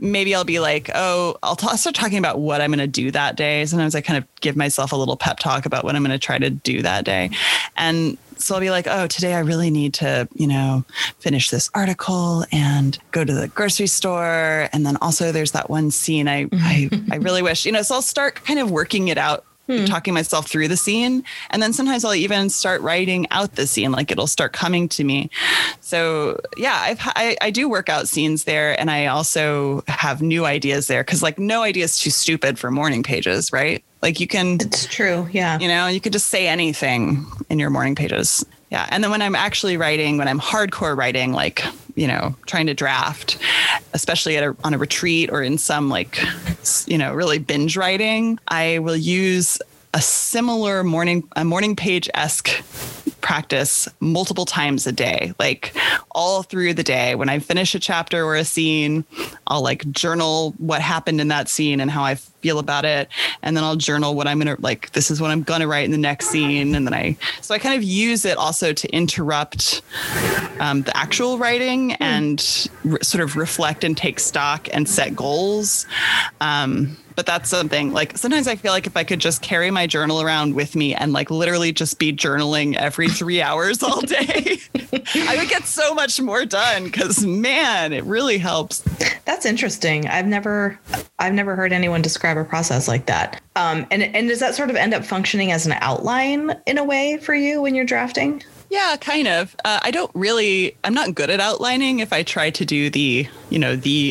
maybe I'll be like, I'll start talking about what I'm going to do that day. Sometimes I kind of give myself a little pep talk about what I'm going to try to do that day. And So I'll be like, oh, today I really need to, you know, finish this article and go to the grocery store. And then also there's that one scene I really wish, you know, so I'll start kind of working it out, talking myself through the scene. And then sometimes I'll even start writing out the scene, like it'll start coming to me. So yeah, I do work out scenes there. And I also have new ideas there, because like no idea is too stupid for morning pages, right? Like you can, it's true. Yeah. You know, you could just say anything in your morning pages. Yeah. And then when I'm actually writing, when I'm hardcore writing, like, you know, trying to draft, especially on a retreat or in some like, you know, really binge writing, I will use a similar morning page-esque practice multiple times a day, like all through the day. When I finish a chapter or a scene, I'll like journal what happened in that scene and how I feel about it. And then I'll journal what I'm going to, like, this is what I'm going to write in the next scene. And then so I kind of use it also to interrupt the actual writing and sort of reflect and take stock and set goals. But that's something, like, sometimes I feel like if I could just carry my journal around with me and like literally just be journaling every 3 hours all day, I would get so much more done, because man, it really helps. That's interesting. I've never heard anyone describe a process like that. And does that sort of end up functioning as an outline in a way for you when you're drafting? Yeah, kind of. I'm not good at outlining. If I try to do the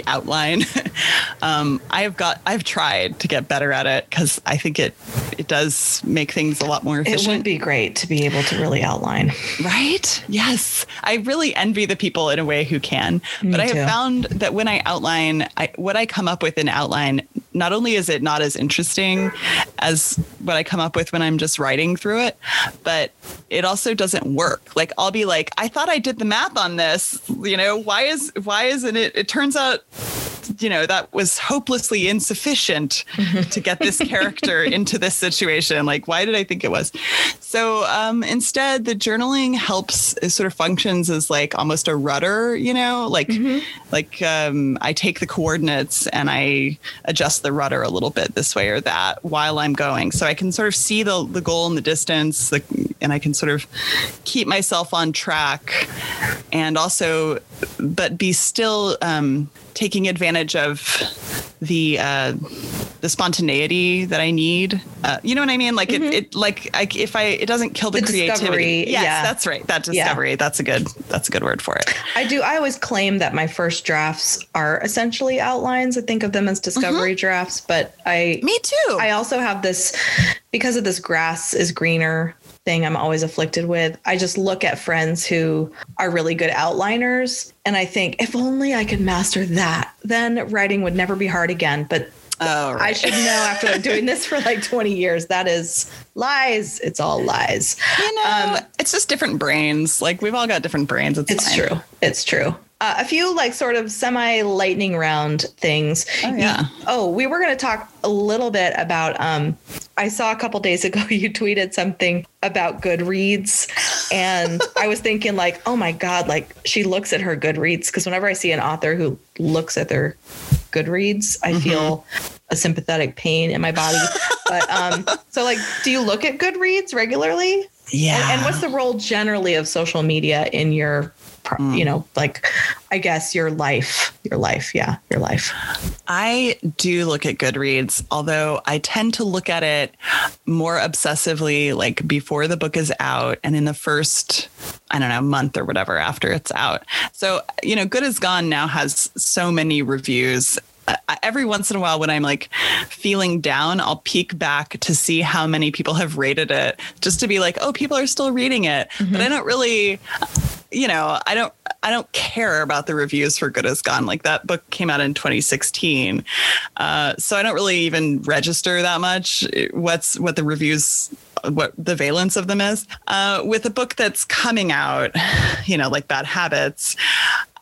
outline, I've tried to get better at it, because I think it does make things a lot more efficient. It would be great to be able to really outline. Right? Yes. I really envy the people in a way who can. Me too. I have found that when I outline, what I come up with in outline, not only is it not as interesting as what I come up with when I'm just writing through it, but it also doesn't work. Like I'll be like, I thought I did the math on this, you know, why isn't it? It turns out, you know, that was hopelessly insufficient to get this character into this situation. Like, why did I think it was? So instead, the journaling helps, it sort of functions as like almost a rudder, you know, like I take the coordinates and I adjust the rudder a little bit this way or that while I'm going. So I can sort of see the goal in the distance, and I can sort of keep myself on track and also, but be still taking advantage of the spontaneity that I need. You know what I mean? Like it doesn't kill the creativity. Discovery, yes, yeah. That's right. That discovery. Yeah. That's a good word for it. I do. I always claim that my first drafts are essentially outlines. I think of them as discovery drafts, but me too. I also have this, because of this grass is greener thing I'm always afflicted with. I just look at friends who are really good outliners and I think, if only I could master that, then writing would never be hard again. But right. I should know, after doing this for like 20 years, that is lies. It's all lies. You know, it's just different brains. Like we've all got different brains. It's true. It's true. A few like sort of semi lightning round things. Oh, yeah. We were going to talk a little bit about, I saw a couple days ago, you tweeted something about Goodreads and I was thinking like, oh my God, like she looks at her Goodreads. 'Cause whenever I see an author who looks at their Goodreads, I feel a sympathetic pain in my body. But so like, do you look at Goodreads regularly? Yeah. And what's the role generally of social media in your, you know, like, I guess your life. Yeah. Your life. I do look at Goodreads, although I tend to look at it more obsessively, like before the book is out and in the first, I don't know, month or whatever after it's out. So, you know, Good as Gone now has so many reviews. Every once in a while when I'm like feeling down, I'll peek back to see how many people have rated it, just to be like, oh, people are still reading it. But I don't really, you know, I don't care about the reviews for Good as Gone. Like that book came out in 2016. So I don't really even register that much what the reviews, what the valence of them is. With a book that's coming out, you know, like Bad Habits,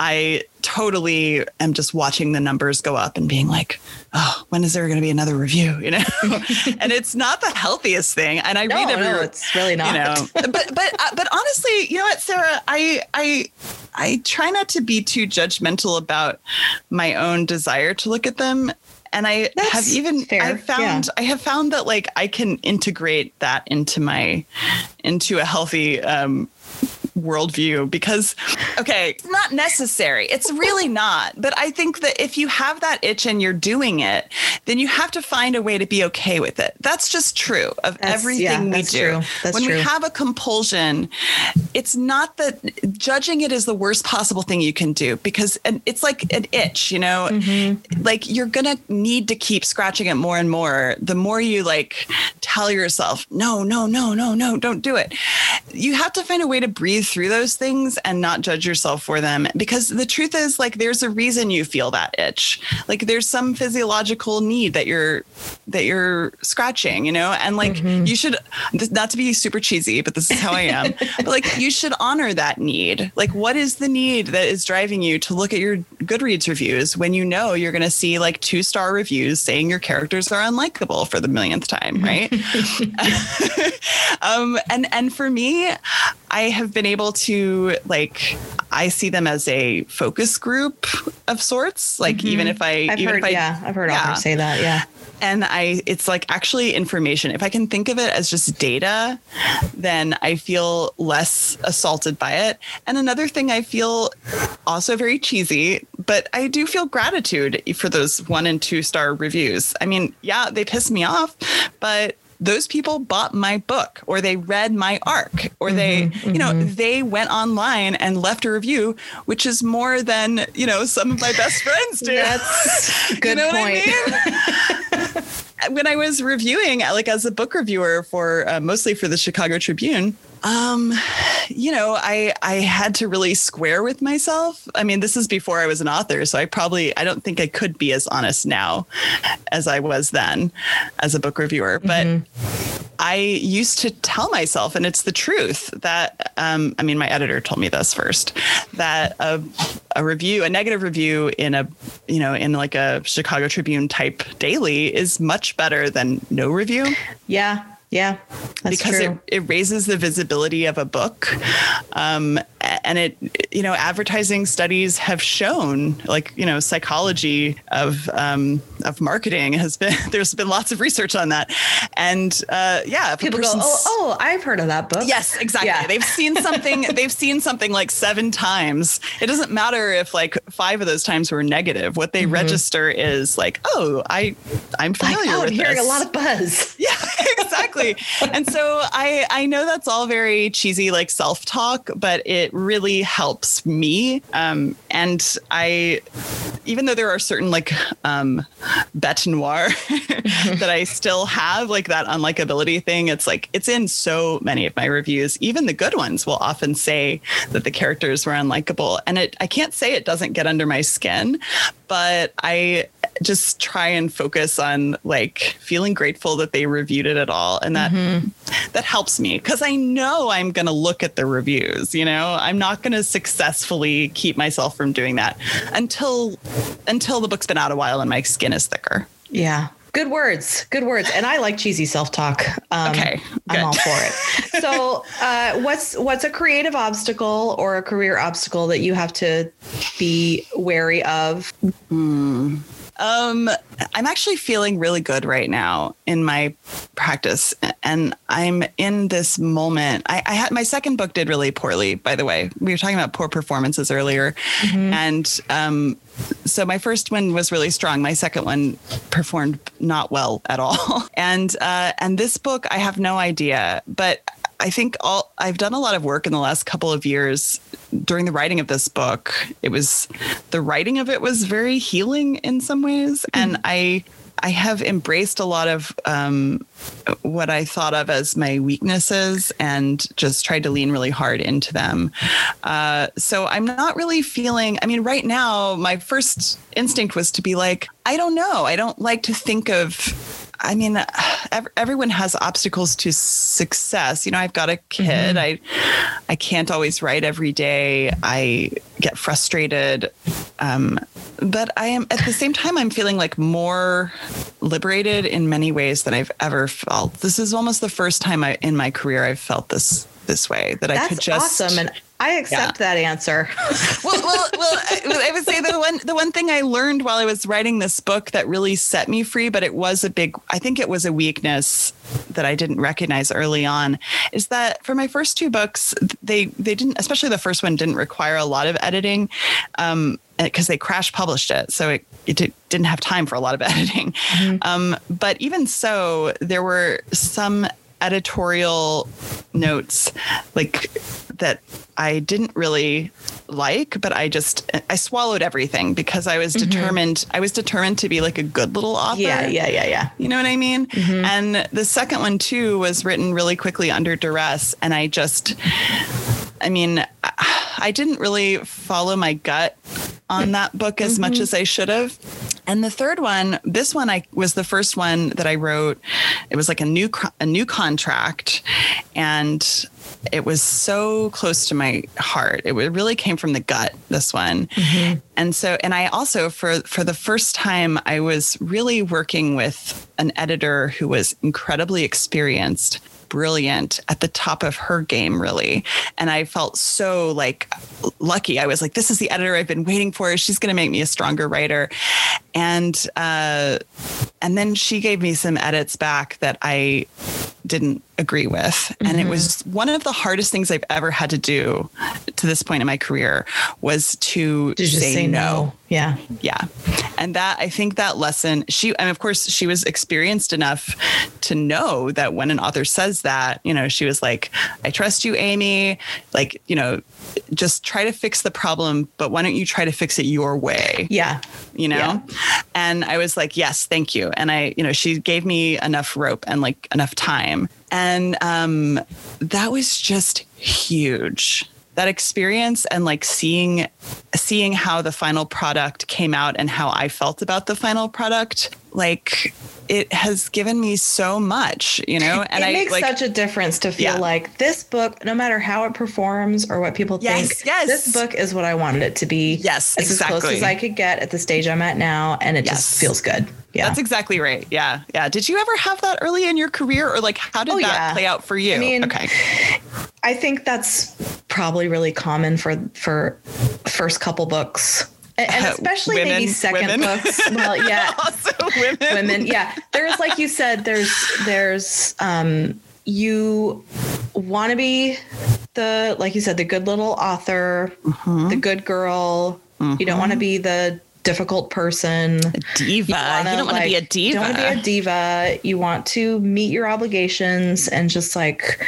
I totally am just watching the numbers go up and being like, oh, when is there going to be another review? You know, and it's not the healthiest thing. And I read every. No, it's really not. You know, but honestly, you know what, Sarah, I try not to be too judgmental about my own desire to look at them. And I have found that like I can integrate that into a healthy worldview because, okay, it's not necessary. It's really not. But I think that if you have that itch and you're doing it, then you have to find a way to be okay with it. That's just true of everything we do. When we have a compulsion, it's not that judging it is the worst possible thing you can do, because it's like an itch, you know, mm-hmm. like you're going to need to keep scratching it more and more. The more you like tell yourself, no, don't do it. You have to find a way to breathe through those things and not judge yourself for them. Because the truth is, like, there's a reason you feel that itch. Like, there's some physiological need that you're scratching, you know, and like, mm-hmm. you should, not to be super cheesy, but this is how I am, but like, you should honor that need. Like, what is the need that is driving you to look at your Goodreads reviews when you know you're going to see like 2-star reviews saying your characters are unlikable for the millionth time, right? And for me, I have been able to, like, I see them as a focus group of sorts. Like, mm-hmm. I've heard authors say that. Yeah. And it's like actually information. If I can think of it as just data, then I feel less assaulted by it. And another thing, I feel also very cheesy, but I do feel gratitude for those 1- and 2-star reviews. I mean, yeah, they piss me off, but those people bought my book, or they read my ARC, or they, mm-hmm, you know, mm-hmm. they went online and left a review, which is more than, you know, some of my best friends do. That's a good point. I mean? When I was reviewing, like as a book reviewer for mostly for the Chicago Tribune, you know, I had to really square with myself. I mean, this is before I was an author, so I don't think I could be as honest now as I was then as a book reviewer. But mm-hmm. I used to tell myself, and it's the truth, that, I mean, my editor told me this first, that a review, a negative review in a, you know, in like a Chicago Tribune type daily is much better than no review. Yeah. Yeah, that's because true. It raises the visibility of a book. And it, you know, advertising studies have shown, like, you know, psychology of marketing has been, there's been lots of research on that. And yeah, people go, oh, I've heard of that book. Yes, exactly. Yeah. They've seen something like 7 times. It doesn't matter if like 5 of those times were negative. What they mm-hmm. register is like, oh, I'm familiar with this. I'm hearing a lot of buzz. Yeah, exactly. And so I know that's all very cheesy, like self-talk, but it really helps me. And I, even though there are certain like bête noire that I still have, like that unlikability thing, it's like, it's in so many of my reviews. Even the good ones will often say that the characters were unlikable. And I can't say it doesn't get under my skin, but I just try and focus on like feeling grateful that they reviewed it at all. And that mm-hmm. that helps me, because I know I'm going to look at the reviews, you know, I'm not going to successfully keep myself from doing that until the book's been out a while and my skin is thicker. Yeah. Good words. Good words. And I like cheesy self-talk. Okay. Good. I'm all for it. So what's a creative obstacle or a career obstacle that you have to be wary of? Mm. I'm actually feeling really good right now in my practice, and I'm in this moment. I had my second book did really poorly, by the way. We were talking about poor performances earlier, mm-hmm. and so my first one was really strong. My second one performed not well at all, and this book I have no idea, but I think I've done a lot of work in the last couple of years during the writing of this book. The writing of it was very healing in some ways. Mm-hmm. And I have embraced a lot of what I thought of as my weaknesses and just tried to lean really hard into them. So I'm not really feeling, I mean, right now, my first instinct was to be like, I don't know. I don't like to think of, I mean, everyone has obstacles to success. You know, I've got a kid. Mm-hmm. I can't always write every day. I get frustrated. But I am, at the same time, I'm feeling like more liberated in many ways than I've ever felt. This is almost the first time in my career I've felt this way, that I could just. That's awesome. And I accept that answer. Well, I would say the one thing I learned while I was writing this book that really set me free, but I think it was a weakness that I didn't recognize early on is that for my first two books, they didn't, especially the first one, didn't require a lot of editing because they crash published it. So it didn't have time for a lot of editing. Mm-hmm. But even so, there were some editorial notes like that I didn't really like, but I swallowed everything because I was mm-hmm. determined. I was determined to be like a good little author. Yeah. You know what I mean? Mm-hmm. And the second one too was written really quickly under duress. And I didn't really follow my gut on that book as mm-hmm. much as I should have. And the third one, this one was the first one that I wrote. It was like a new contract, and it was so close to my heart. It really came from the gut, this one. Mm-hmm. And so, and I also, for the first time, I was really working with an editor who was incredibly experienced, brilliant, at the top of her game, really. And I felt so like lucky. I was like, this is the editor I've been waiting for. She's going to make me a stronger writer. And then she gave me some edits back that I didn't agree with. Mm-hmm. And it was one of the hardest things I've ever had to do to this point in my career was to say no. Yeah. Yeah. And that, I think that lesson, and of course she was experienced enough to know that when an author says that, you know, she was like, I trust you, Amy, like, you know, just try to fix the problem, but why don't you try to fix it your way? Yeah. You know? Yeah. And I was like, yes, thank you. And she gave me enough rope and like enough time. And that was just huge. That experience and like seeing how the final product came out and how I felt about the final product, like it has given me so much, you know, and it makes such a difference to feel like this book, no matter how it performs or what people think, this book is what I wanted it to be. Yes, it's exactly. As close as I could get at the stage I'm at now. And it just feels good. Yeah. That's exactly right. Yeah. Yeah. Did you ever have that early in your career, or like, how did that play out for you? I mean, okay. I think that's probably really common for first couple books. And especially women, maybe second books. Well, yeah. Also women. Yeah. There's, like you said, there's you want to be the good little author, mm-hmm. the good girl. Mm-hmm. You don't want to be the difficult person. A diva. You don't want to be a diva. You don't want to be a diva. You want to meet your obligations and just like...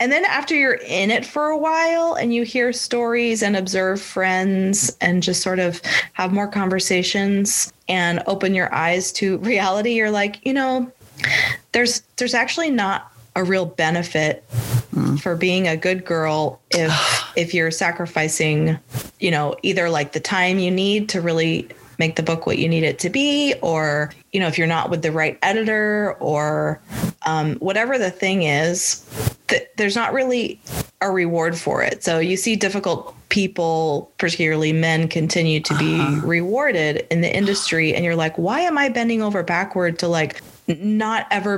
And then after you're in it for a while and you hear stories and observe friends and just sort of have more conversations and open your eyes to reality, you're like, you know, there's actually not a real benefit for being a good girl if you're sacrificing, you know, either like the time you need to really make the book what you need it to be, or, you know, if you're not with the right editor or whatever the thing is. There's not really a reward for it. So you see difficult people, particularly men, continue to be rewarded in the industry. And you're like, why am I bending over backward to like not ever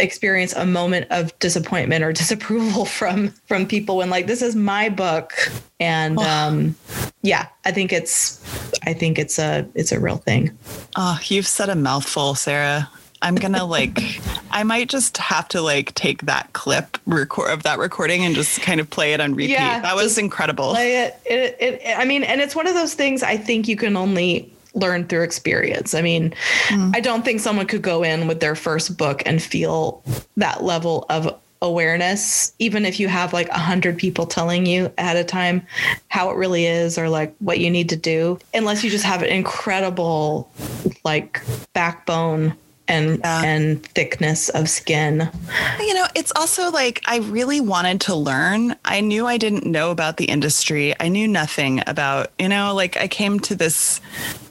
experience a moment of disappointment or disapproval from people when like, this is my book. And I think it's a real thing. Oh, you've said a mouthful, Sarah. I'm going to I might just have to like take that clip of that recording and just kind of play it on repeat. Yeah, that was incredible. Play it. And it's one of those things I think you can only learn through experience. I mean, I don't think someone could go in with their first book and feel that level of awareness, even if you have like 100 people telling you ahead of time how it really is or like what you need to do, unless you just have an incredible like backbone and thickness of skin. You know, it's also like I really wanted to learn. I knew I didn't know about the industry. I knew nothing about, you know, like I came to this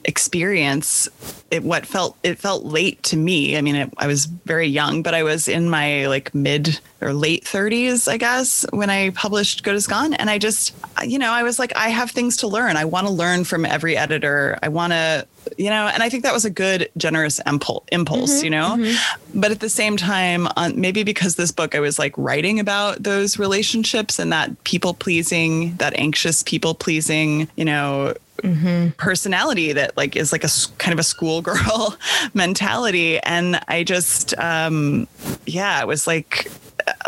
experience. It felt late to me. I mean, I was very young, but I was in my like mid or late 30s, I guess, when I published Good as Gone. And I just, you know, I was like, I have things to learn. I want to learn from every editor. I want to, you know, and I think that was a good, generous impulse, mm-hmm, you know, mm-hmm. But at the same time, maybe because this book, I was like writing about those relationships and that people pleasing, that anxious people pleasing, you know, personality that like is like a kind of a schoolgirl mentality. And I just, it was like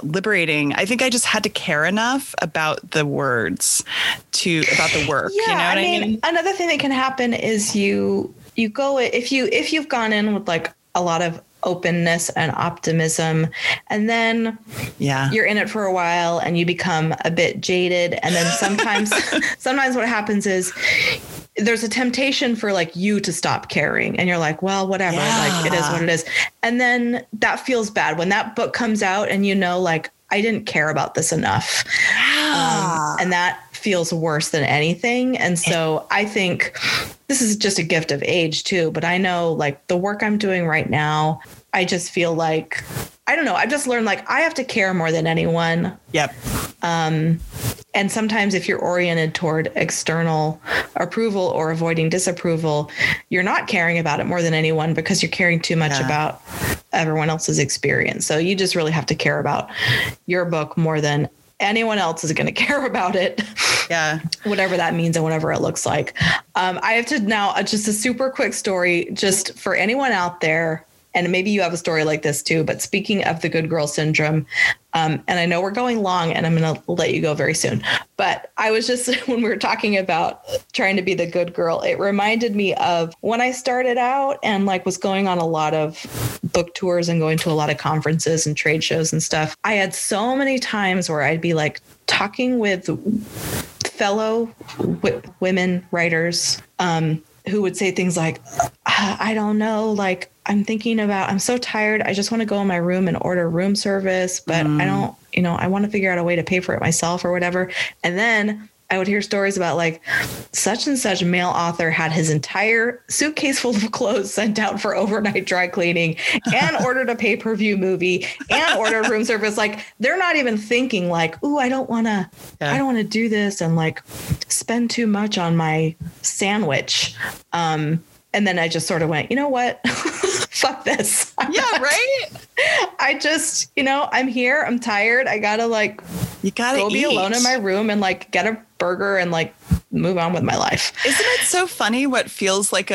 liberating. I think I just had to care enough about the words about the work. Yeah, you know what I mean? Another thing that can happen is you go, if you've gone in with like a lot of openness and optimism, and then you're in it for a while and you become a bit jaded. And then sometimes what happens is there's a temptation for like you to stop caring, and you're like, well, whatever, like it is what it is. And then that feels bad when that book comes out and like, I didn't care about this enough. And that feels worse than anything. And so I think this is just a gift of age too, but I know like the work I'm doing right now, I just feel like, I don't know. I've just learned like I have to care more than anyone. Yep. And sometimes if you're oriented toward external approval or avoiding disapproval, you're not caring about it more than anyone because you're caring too much about everyone else's experience. So you just really have to care about your book more than anyone else is going to care about it. Yeah. Whatever that means and whatever it looks like. I have to now just a super quick story just for anyone out there. And maybe you have a story like this too, but speaking of the good girl syndrome, and I know we're going long and I'm going to let you go very soon, but I was just, when we were talking about trying to be the good girl, it reminded me of when I started out and like was going on a lot of book tours and going to a lot of conferences and trade shows and stuff. I had so many times where I'd be like talking with fellow women writers, who would say things like, I don't know, like I'm so tired. I just want to go in my room and order room service, but I don't, I want to figure out a way to pay for it myself or whatever. And then I would hear stories about like such and such male author had his entire suitcase full of clothes sent out for overnight dry cleaning and ordered a pay-per-view movie and ordered room service. Like they're not even thinking like, ooh, I don't want to do this and like spend too much on my sandwich. And then I just sort of went, you know what? Fuck this. Yeah, right? I just, I'm here. I'm tired. I got to like, go be alone in my room and like get a burger and like move on with my life. Isn't it so funny what feels like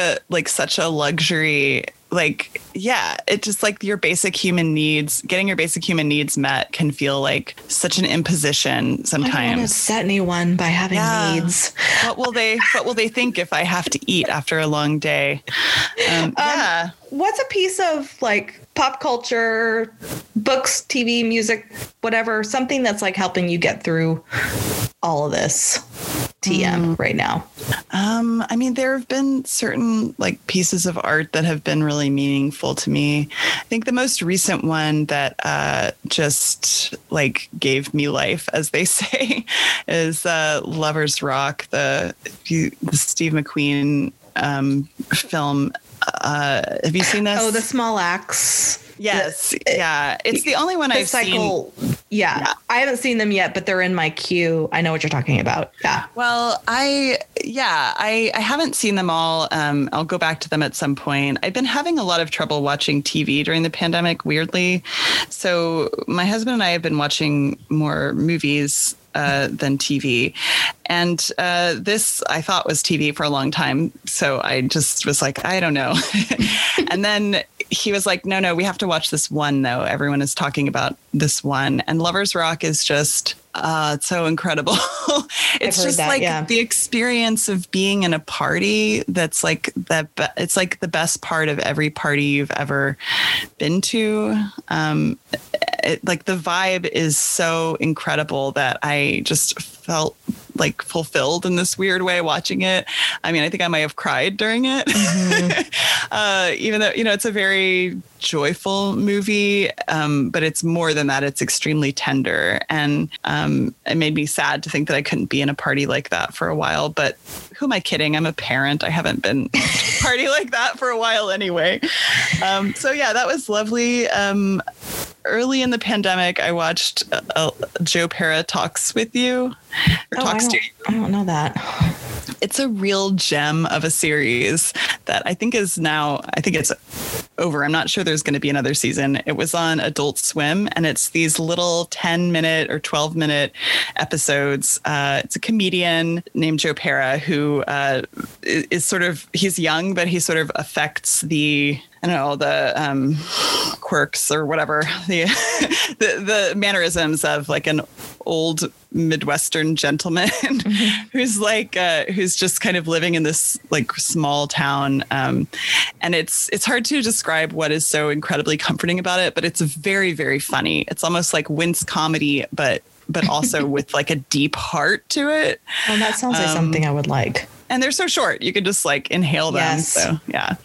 such a luxury? Like, yeah, it just like getting your basic human needs met can feel like such an imposition sometimes. I don't want to upset anyone by having needs. What will they think if I have to eat after a long day? What's a piece of like pop culture, books, TV, music, whatever, something that's like helping you get through all of this TM right now? I mean, there have been certain like pieces of art that have been really meaningful to me. I think the most recent one that just like gave me life, as they say, is Lovers Rock, the Steve McQueen film. Have you seen this? Oh, the Small Axe. Yes. Yeah. It's the only one I've seen. Yeah. I haven't seen them yet, but they're in my queue. I know what you're talking about. Yeah. Well, I haven't seen them all. I'll go back to them at some point. I've been having a lot of trouble watching TV during the pandemic, weirdly. So my husband and I have been watching more movies than TV. And this I thought was TV for a long time. So I just was like, I don't know. And then he was like, no, we have to watch this one though. Everyone is talking about this one. And Lovers Rock is just it's so incredible. It's just that, like the experience of being in a party that's like that. It's like the best part of every party you've ever been to. Like the vibe is so incredible that I just felt like fulfilled in this weird way watching it. I mean, I think I might have cried during it, even though, it's a very joyful movie. But it's more than that. It's extremely tender. And it made me sad to think that I couldn't be in a party like that for a while. But who am I kidding? I'm a parent. I haven't been to a party like that for a while anyway. That was lovely. Early in the pandemic, I watched Joe Pera Talks with You. I don't know that. It's a real gem of a series that I think is now, I think it's over. I'm not sure there's going to be another season. It was on Adult Swim, and it's these little 10-minute or 12-minute episodes. It's a comedian named Joe Pera who is sort of, he's young, but he sort of affects the, I don't know, the quirks or whatever, the mannerisms of like an old Midwestern gentleman who's like who's just kind of living in this like small town, and it's hard to describe what is so incredibly comforting about it, but it's very, very funny. It's almost like wince comedy, but also with like a deep heart to it. Well, that sounds like something I would like. And they're so short, you can just like inhale them. Yes. So yeah.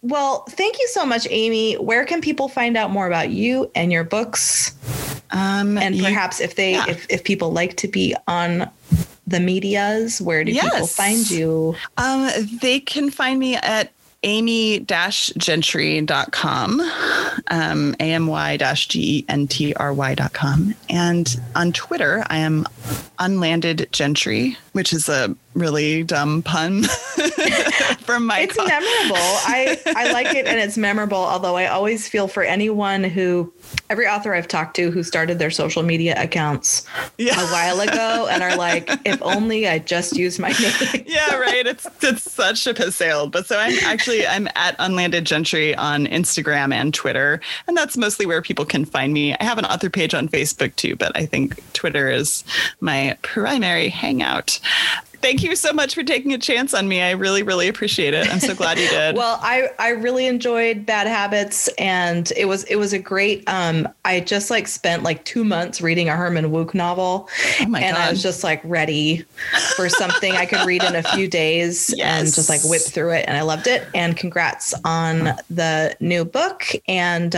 Well, thank you so much, Amy. Where can people find out more about you and your books? And perhaps if people like to be on the medias, where do people find you? They can find me at amy-gentry.com, amy-gentry.com. And on Twitter, I am Unlanded Gentry, which is a really dumb pun from my It's memorable. I like it, and it's memorable, although I always feel for anyone who, every author I've talked to who started their social media accounts a while ago and are like, if only I just used my name. Yeah, right. It's such a piss-ale. But so I'm at Unlanded Gentry on Instagram and Twitter, and that's mostly where people can find me. I have an author page on Facebook too, but I think Twitter is my primary hangout. Thank you so much for taking a chance on me. I really, really appreciate it. I'm so glad you did. Well, I really enjoyed Bad Habits, and it was a great, I just like spent like 2 months reading a Herman Wouk novel. Oh my God. I was just like ready for something I could read in a few days and just like whip through it. And I loved it, and congrats on the new book. And,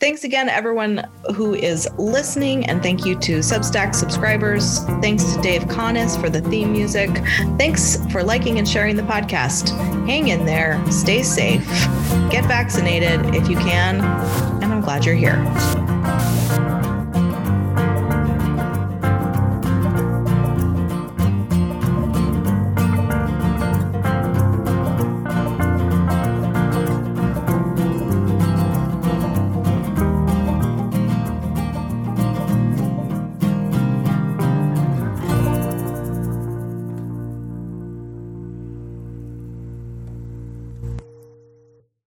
thanks again, everyone who is listening. And thank you to Substack subscribers. Thanks to Dave Connis for the theme music. Thanks for liking and sharing the podcast. Hang in there. Stay safe. Get vaccinated if you can. And I'm glad you're here.